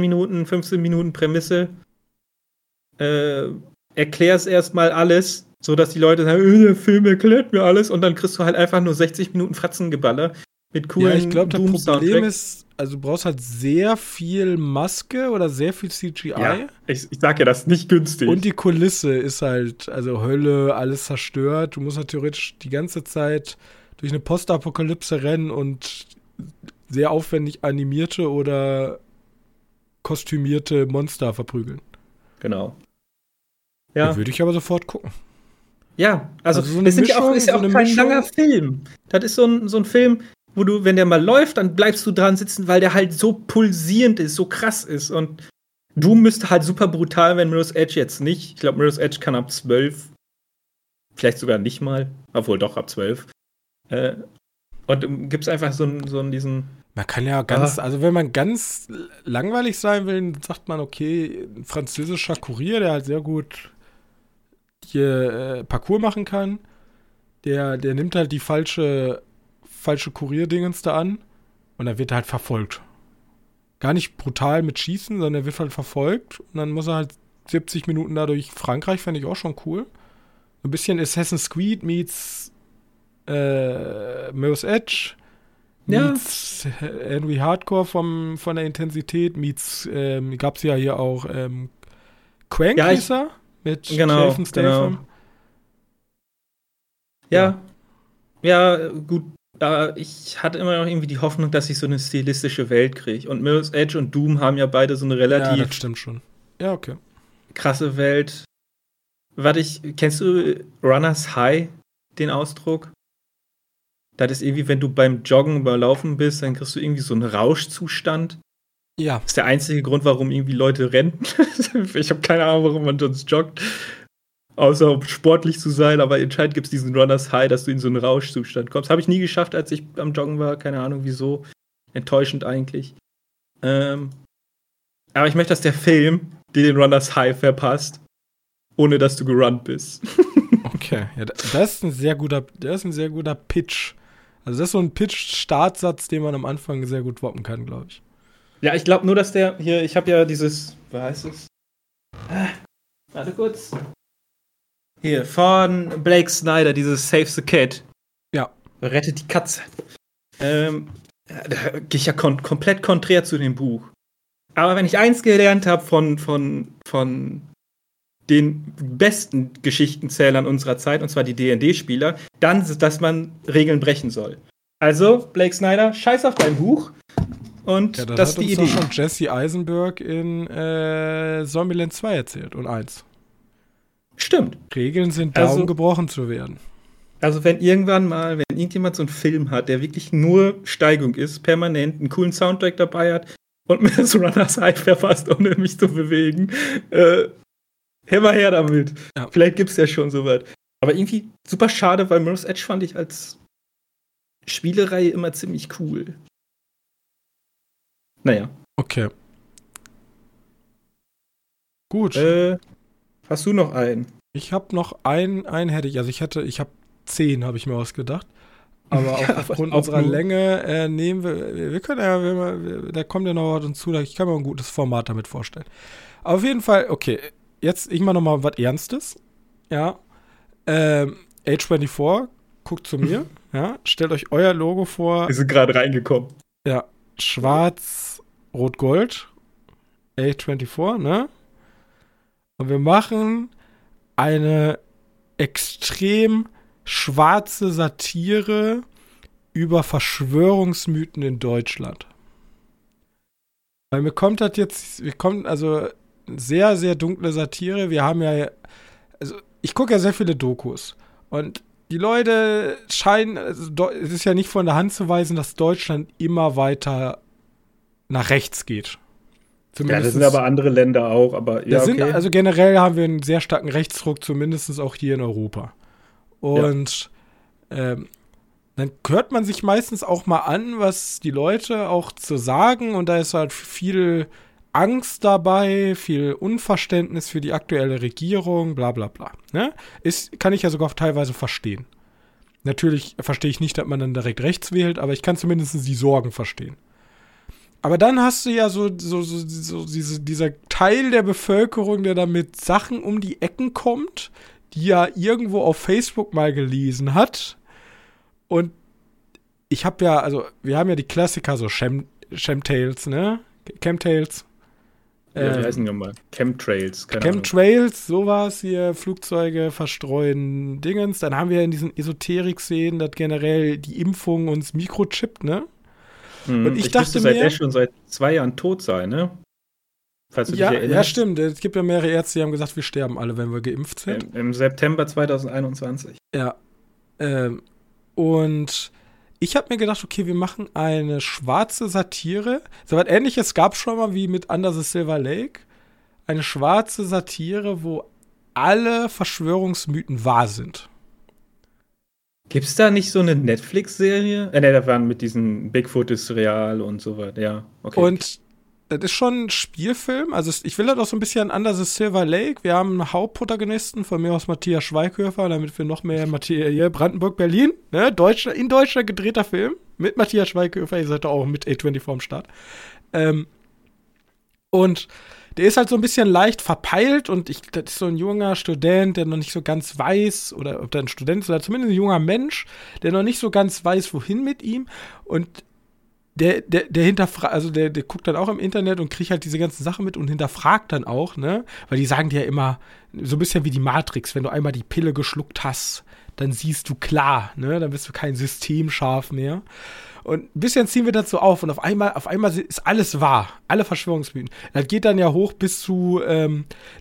Minuten, 15 Minuten Prämisse, erklärst erstmal alles, sodass die Leute sagen, der Film erklärt mir alles, und dann kriegst du halt einfach nur 60 Minuten Fratzengeballer mit coolen Doom-Soundtrack. Ja, ich glaube, das Problem ist, also du brauchst halt sehr viel Maske oder sehr viel CGI. Ja, ich sag ja, das ist nicht günstig. Und die Kulisse ist halt, also Hölle, alles zerstört, du musst halt theoretisch die ganze Zeit durch eine Postapokalypse rennen und sehr aufwendig animierte oder kostümierte Monster verprügeln. Genau. Ja. Den würde ich aber sofort gucken. Ja, also so das sind Mischung, ist ja auch so kein langer Film. Das ist so ein Film, wo du, wenn der mal läuft, dann bleibst du dran sitzen, weil der halt so pulsierend ist, so krass ist. Und Doom müsste halt super brutal, wenn Mirror's Edge jetzt nicht. Ich glaube, Mirror's Edge kann ab 12, vielleicht sogar nicht mal, obwohl doch ab 12. Und gibt's einfach diesen. Man kann ja also wenn man ganz langweilig sein will, sagt man, okay, ein französischer Kurier, der halt sehr gut hier Parcours machen kann, der nimmt halt die falsche Kurierdingens da an und dann wird er halt verfolgt. Gar nicht brutal mit Schießen, sondern er wird halt verfolgt und dann muss er halt 70 Minuten dadurch Frankreich, fände ich auch schon cool. Ein bisschen Assassin's Creed meets Mirror's Edge meets Henry Hardcore von der Intensität meets, gab's ja hier auch Crank Racer mit Jason Statham. Ja, gut. Ich hatte immer noch irgendwie die Hoffnung, dass ich so eine stilistische Welt kriege. Und Mirror's Edge und Doom haben ja beide so eine relativ das stimmt schon. Ja, okay. Krasse Welt. Kennst du Runner's High, den Ausdruck? Das ist irgendwie, wenn du beim Joggen überlaufen bist, dann kriegst du irgendwie so einen Rauschzustand. Ja. Das ist der einzige Grund, warum irgendwie Leute rennen. Ich habe keine Ahnung, warum man sonst joggt. Außer um sportlich zu sein, aber anscheinend gibt es diesen Runners High, dass du in so einen Rauschzustand kommst. Habe ich nie geschafft, als ich am Joggen war. Keine Ahnung, wieso. Enttäuschend eigentlich. Aber ich möchte, dass der Film dir den Runners High verpasst, ohne dass du gerunnt bist. Okay, ja, das ist ein sehr guter Pitch. Also das ist so ein Pitch-Startsatz, den man am Anfang sehr gut droppen kann, glaube ich. Ja, ich glaube nur, dass der hier, ich habe ja dieses, wie heißt es? Warte kurz. Hier, von Blake Snyder, dieses Save the Cat. Ja. Rettet die Katze. Da gehe ich ja komplett konträr zu dem Buch. Aber wenn ich eins gelernt habe von den besten Geschichtenzählern unserer Zeit, und zwar die D&D-Spieler, dann, dass man Regeln brechen soll. Also, Blake Snyder, scheiß auf dein Buch. Und ja, das ist die Idee. Das hat uns schon Jesse Eisenberg in Zombieland 2 erzählt und 1. Stimmt. Regeln sind da, um gebrochen zu werden. Also wenn wenn irgendjemand so einen Film hat, der wirklich nur Steigung ist, permanent einen coolen Soundtrack dabei hat und mir so Runners High verpasst, ohne mich zu bewegen, immer her damit. Ja. Vielleicht gibt's ja schon so weit. Aber irgendwie super schade, weil Mirror's Edge fand ich als Spielereihe immer ziemlich cool. Naja. Okay. Gut. Hast du noch einen? Ich habe noch einen hätte ich. Also ich habe 10, habe ich mir ausgedacht. Aber ja, aufgrund unserer Länge nehmen wir können ja, da kommt ja noch was hinzu, ich kann mir ein gutes Format damit vorstellen. Aber auf jeden Fall, okay, jetzt ich mache noch mal was Ernstes. Ja, A24, guckt zu mir. Ja, stellt euch euer Logo vor. Wir sind gerade reingekommen. Ja, schwarz, rot, gold. A24, ne? Und wir machen eine extrem schwarze Satire über Verschwörungsmythen in Deutschland. Weil also sehr, sehr dunkle Satire. Wir haben ja, also ich gucke ja sehr viele Dokus. Und die Leute es ist ja nicht von der Hand zu weisen, dass Deutschland immer weiter nach rechts geht. Zumindest, ja, das sind aber andere Länder auch, aber ja, okay. Also generell haben wir einen sehr starken Rechtsdruck, zumindest auch hier in Europa. Und ja. Dann hört man sich meistens auch mal an, was die Leute auch zu sagen, und da ist halt viel Angst dabei, viel Unverständnis für die aktuelle Regierung, bla bla bla. Ne? Kann ich ja sogar teilweise verstehen. Natürlich verstehe ich nicht, dass man dann direkt rechts wählt, aber ich kann zumindest die Sorgen verstehen. Aber dann hast du ja dieser Teil der Bevölkerung, der da mit Sachen um die Ecken kommt, die ja irgendwo auf Facebook mal gelesen hat. Und wir haben ja die Klassiker, so Chemtrails, ne? Chemtrails. Ja, wie heißen die nochmal? Chemtrails. Chemtrails, sowas hier, Flugzeuge verstreuen, Dingens. Dann haben wir in diesen Esoterik-Szenen, dass generell die Impfung uns microchippt, ne? Und ich dachte, müsste schon seit 2 Jahren tot sein, ne? Falls du dich erinnerst. Ja, stimmt. Es gibt ja mehrere Ärzte, die haben gesagt, wir sterben alle, wenn wir geimpft sind. Im September 2021. Ja. Und ich habe mir gedacht, okay, wir machen eine schwarze Satire. So was Ähnliches gab es schon mal wie mit Under the Silver Lake. Eine schwarze Satire, wo alle Verschwörungsmythen wahr sind. Gibt's da nicht so eine Netflix-Serie? Ne, da waren mit diesen Bigfoot ist real und so weiter. Ja, okay. Und das ist schon ein Spielfilm. Also ich will das auch so ein bisschen Under the Silver Lake. Wir haben einen Hauptprotagonisten, von mir aus Matthias Schweighöfer, damit wir noch mehr Matthias Brandenburg, Berlin, ne? In Deutschland gedrehter Film mit Matthias Schweighöfer. Ihr seid da auch mit A24 am Start. Und der ist halt so ein bisschen leicht verpeilt und das ist so ein junger Student, der noch nicht so ganz weiß, oder ob der ein Student ist, oder zumindest ein junger Mensch, der noch nicht so ganz weiß, wohin mit ihm. Und der hinterfragt, also der guckt dann auch im Internet und kriegt halt diese ganzen Sachen mit und hinterfragt dann auch, ne? Weil die sagen dir ja immer, so ein bisschen wie die Matrix, wenn du einmal die Pille geschluckt hast, dann siehst du klar, ne? Dann bist du kein Systemscharf mehr. Und ein bisschen ziehen wir dazu auf und auf einmal ist alles wahr. Alle Verschwörungsmythen. Das geht dann ja hoch bis zu,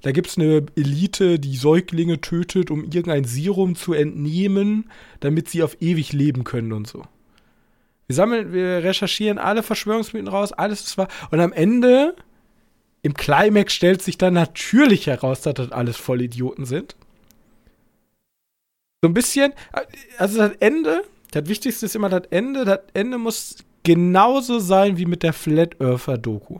da gibt's eine Elite, die Säuglinge tötet, um irgendein Serum zu entnehmen, damit sie auf ewig leben können und so. Wir recherchieren alle Verschwörungsmythen raus, alles ist wahr. Und am Ende, im Climax, stellt sich dann natürlich heraus, dass das alles Vollidioten sind. So ein bisschen, also das Ende. Das Wichtigste ist immer das Ende. Das Ende muss genauso sein wie mit der Flat Earther-Doku.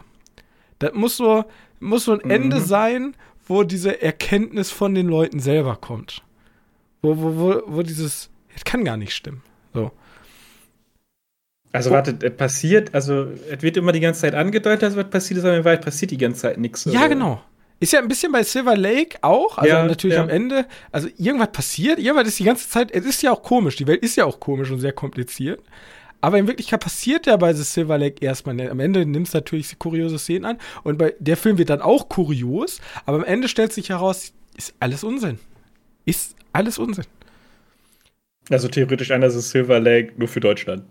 Das muss so ein Ende sein, wo diese Erkenntnis von den Leuten selber kommt. Wo dieses, das kann gar nicht stimmen. So. Also warte, es passiert, also es wird immer die ganze Zeit angedeutet, also was passiert ist, aber in Wahrheit passiert die ganze Zeit nichts. Ja, genau. Ist ja ein bisschen bei Silver Lake auch, also ja, natürlich am Ende, also irgendwas passiert, irgendwas ist die ganze Zeit, es ist ja auch komisch, die Welt ist ja auch komisch und sehr kompliziert, aber in Wirklichkeit passiert ja bei The Silver Lake erstmal, am Ende nimmt es natürlich kuriose Szenen an und der Film wird dann auch kurios, aber am Ende stellt sich heraus, ist alles Unsinn. Also theoretisch anders ist Silver Lake nur für Deutschland.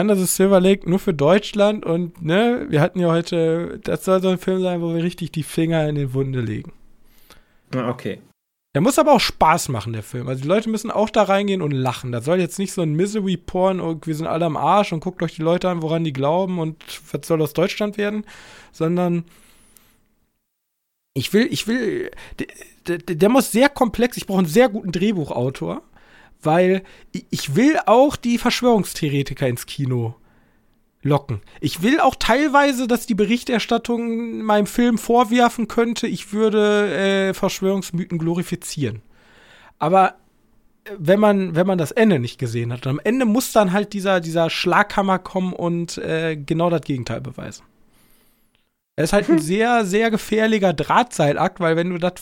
Anders ist Silver Lake nur für Deutschland und ne, wir hatten ja heute, das soll so ein Film sein, wo wir richtig die Finger in die Wunde legen. Okay. Der muss aber auch Spaß machen, der Film. Also die Leute müssen auch da reingehen und lachen. Das soll jetzt nicht so ein Misery-Porn und wir sind alle am Arsch und guckt euch die Leute an, woran die glauben und was soll aus Deutschland werden, sondern ich will, der muss sehr komplex, ich brauche einen sehr guten Drehbuchautor. Weil ich will auch die Verschwörungstheoretiker ins Kino locken. Ich will auch teilweise, dass die Berichterstattung meinem Film vorwerfen könnte, ich würde Verschwörungsmythen glorifizieren. Aber wenn man das Ende nicht gesehen hat, am Ende muss dann halt dieser Schlaghammer kommen und genau das Gegenteil beweisen. Es ist halt ein sehr, sehr gefährlicher Drahtseilakt, weil wenn du das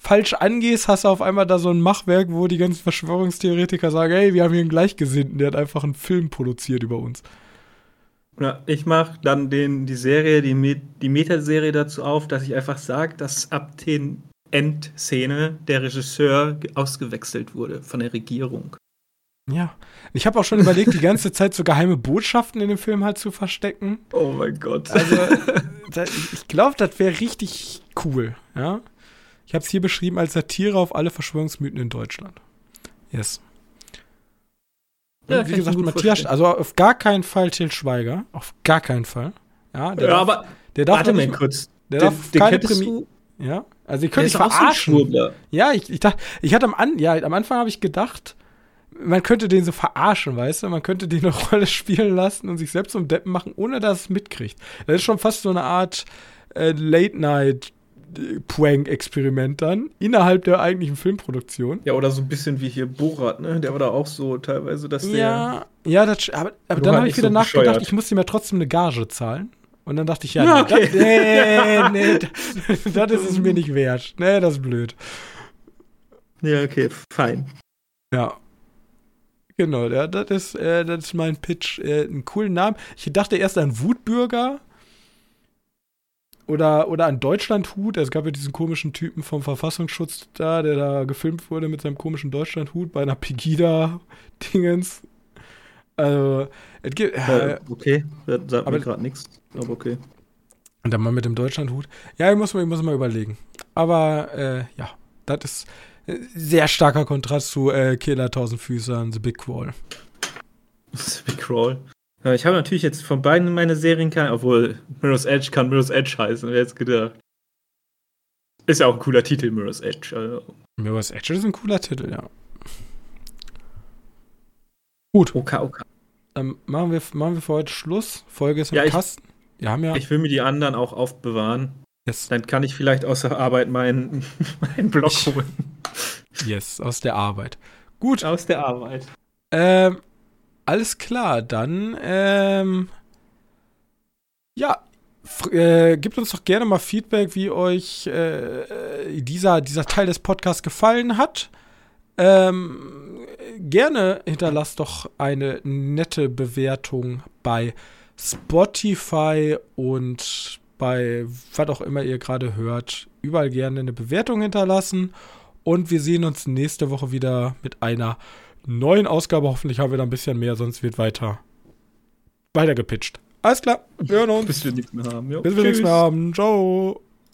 falsch angehst, hast du auf einmal da so ein Machwerk, wo die ganzen Verschwörungstheoretiker sagen, hey, wir haben hier einen Gleichgesinnten, der hat einfach einen Film produziert über uns. Ja, ich mache dann die Serie, die Metaserie dazu auf, dass ich einfach sage, dass ab den Endszene der Regisseur ausgewechselt wurde von der Regierung. Ja, ich habe auch schon überlegt, die ganze Zeit so geheime Botschaften in dem Film halt zu verstecken. Oh mein Gott. Also, ich glaube, das wäre richtig cool, ja. Ich habe es hier beschrieben als Satire auf alle Verschwörungsmythen in Deutschland. Yes. Ja, wie gesagt, Matthias, also auf gar keinen Fall Til Schweiger. Auf gar keinen Fall. Ja, der darf, warte mal kurz. Der darf keine Prämie. Ja, also ich könnte mich verarschen. So ja, ich dachte, am Anfang habe ich gedacht, man könnte den so verarschen, weißt du? Man könnte den eine Rolle spielen lassen und sich selbst zum Deppen machen, ohne dass es mitkriegt. Das ist schon fast so eine Art Late-Night- Prank-Experiment dann, innerhalb der eigentlichen Filmproduktion. Ja, oder so ein bisschen wie hier Borat, ne? Der war da auch so teilweise, dass der... Ja, das, aber dann habe ich wieder so nachgedacht, bescheuert. Ich muss ihm ja trotzdem eine Gage zahlen. Und dann dachte ich, das ist es mir nicht wert. Nee, das ist blöd. Ja, okay, fein. Ja. Genau, ja, das ist mein Pitch. Einen coolen Namen. Ich dachte erst an Wutbürger, oder an Deutschlandhut, es gab ja diesen komischen Typen vom Verfassungsschutz da, der da gefilmt wurde mit seinem komischen Deutschlandhut bei einer Pegida-Dingens. Also, es gibt... okay, das sagt mir gerade nichts, aber okay. Und dann mal mit dem Deutschlandhut. Ja, ich muss mal überlegen. Aber ja, das ist ein sehr starker Kontrast zu Killer Tausendfüßern, The Big Crawl. The Big Crawl. Ja, ich habe natürlich jetzt von beiden meine Serien, obwohl Mirror's Edge kann Mirror's Edge heißen, wer jetzt gedacht. Ist ja auch ein cooler Titel, Mirror's Edge. Also. Mirror's Edge ist ein cooler Titel, ja. Gut. Okay. Machen wir für heute Schluss. Folge ist im Kasten. Ich will mir die anderen auch aufbewahren. Yes. Dann kann ich vielleicht aus der Arbeit meinen Blog holen. Yes, aus der Arbeit. Gut. Aus der Arbeit. Alles klar, dann gebt uns doch gerne mal Feedback, wie euch dieser Teil des Podcasts gefallen hat. Gerne hinterlasst doch eine nette Bewertung bei Spotify und bei was auch immer ihr gerade hört. Überall gerne eine Bewertung hinterlassen. Und wir sehen uns nächste Woche wieder mit einer neuen Ausgabe. Hoffentlich haben wir da ein bisschen mehr, sonst wird weiter gepitcht. Alles klar, wir hören uns. Bis wir nichts mehr haben. Jo. Bis wir nichts mehr haben. Ciao.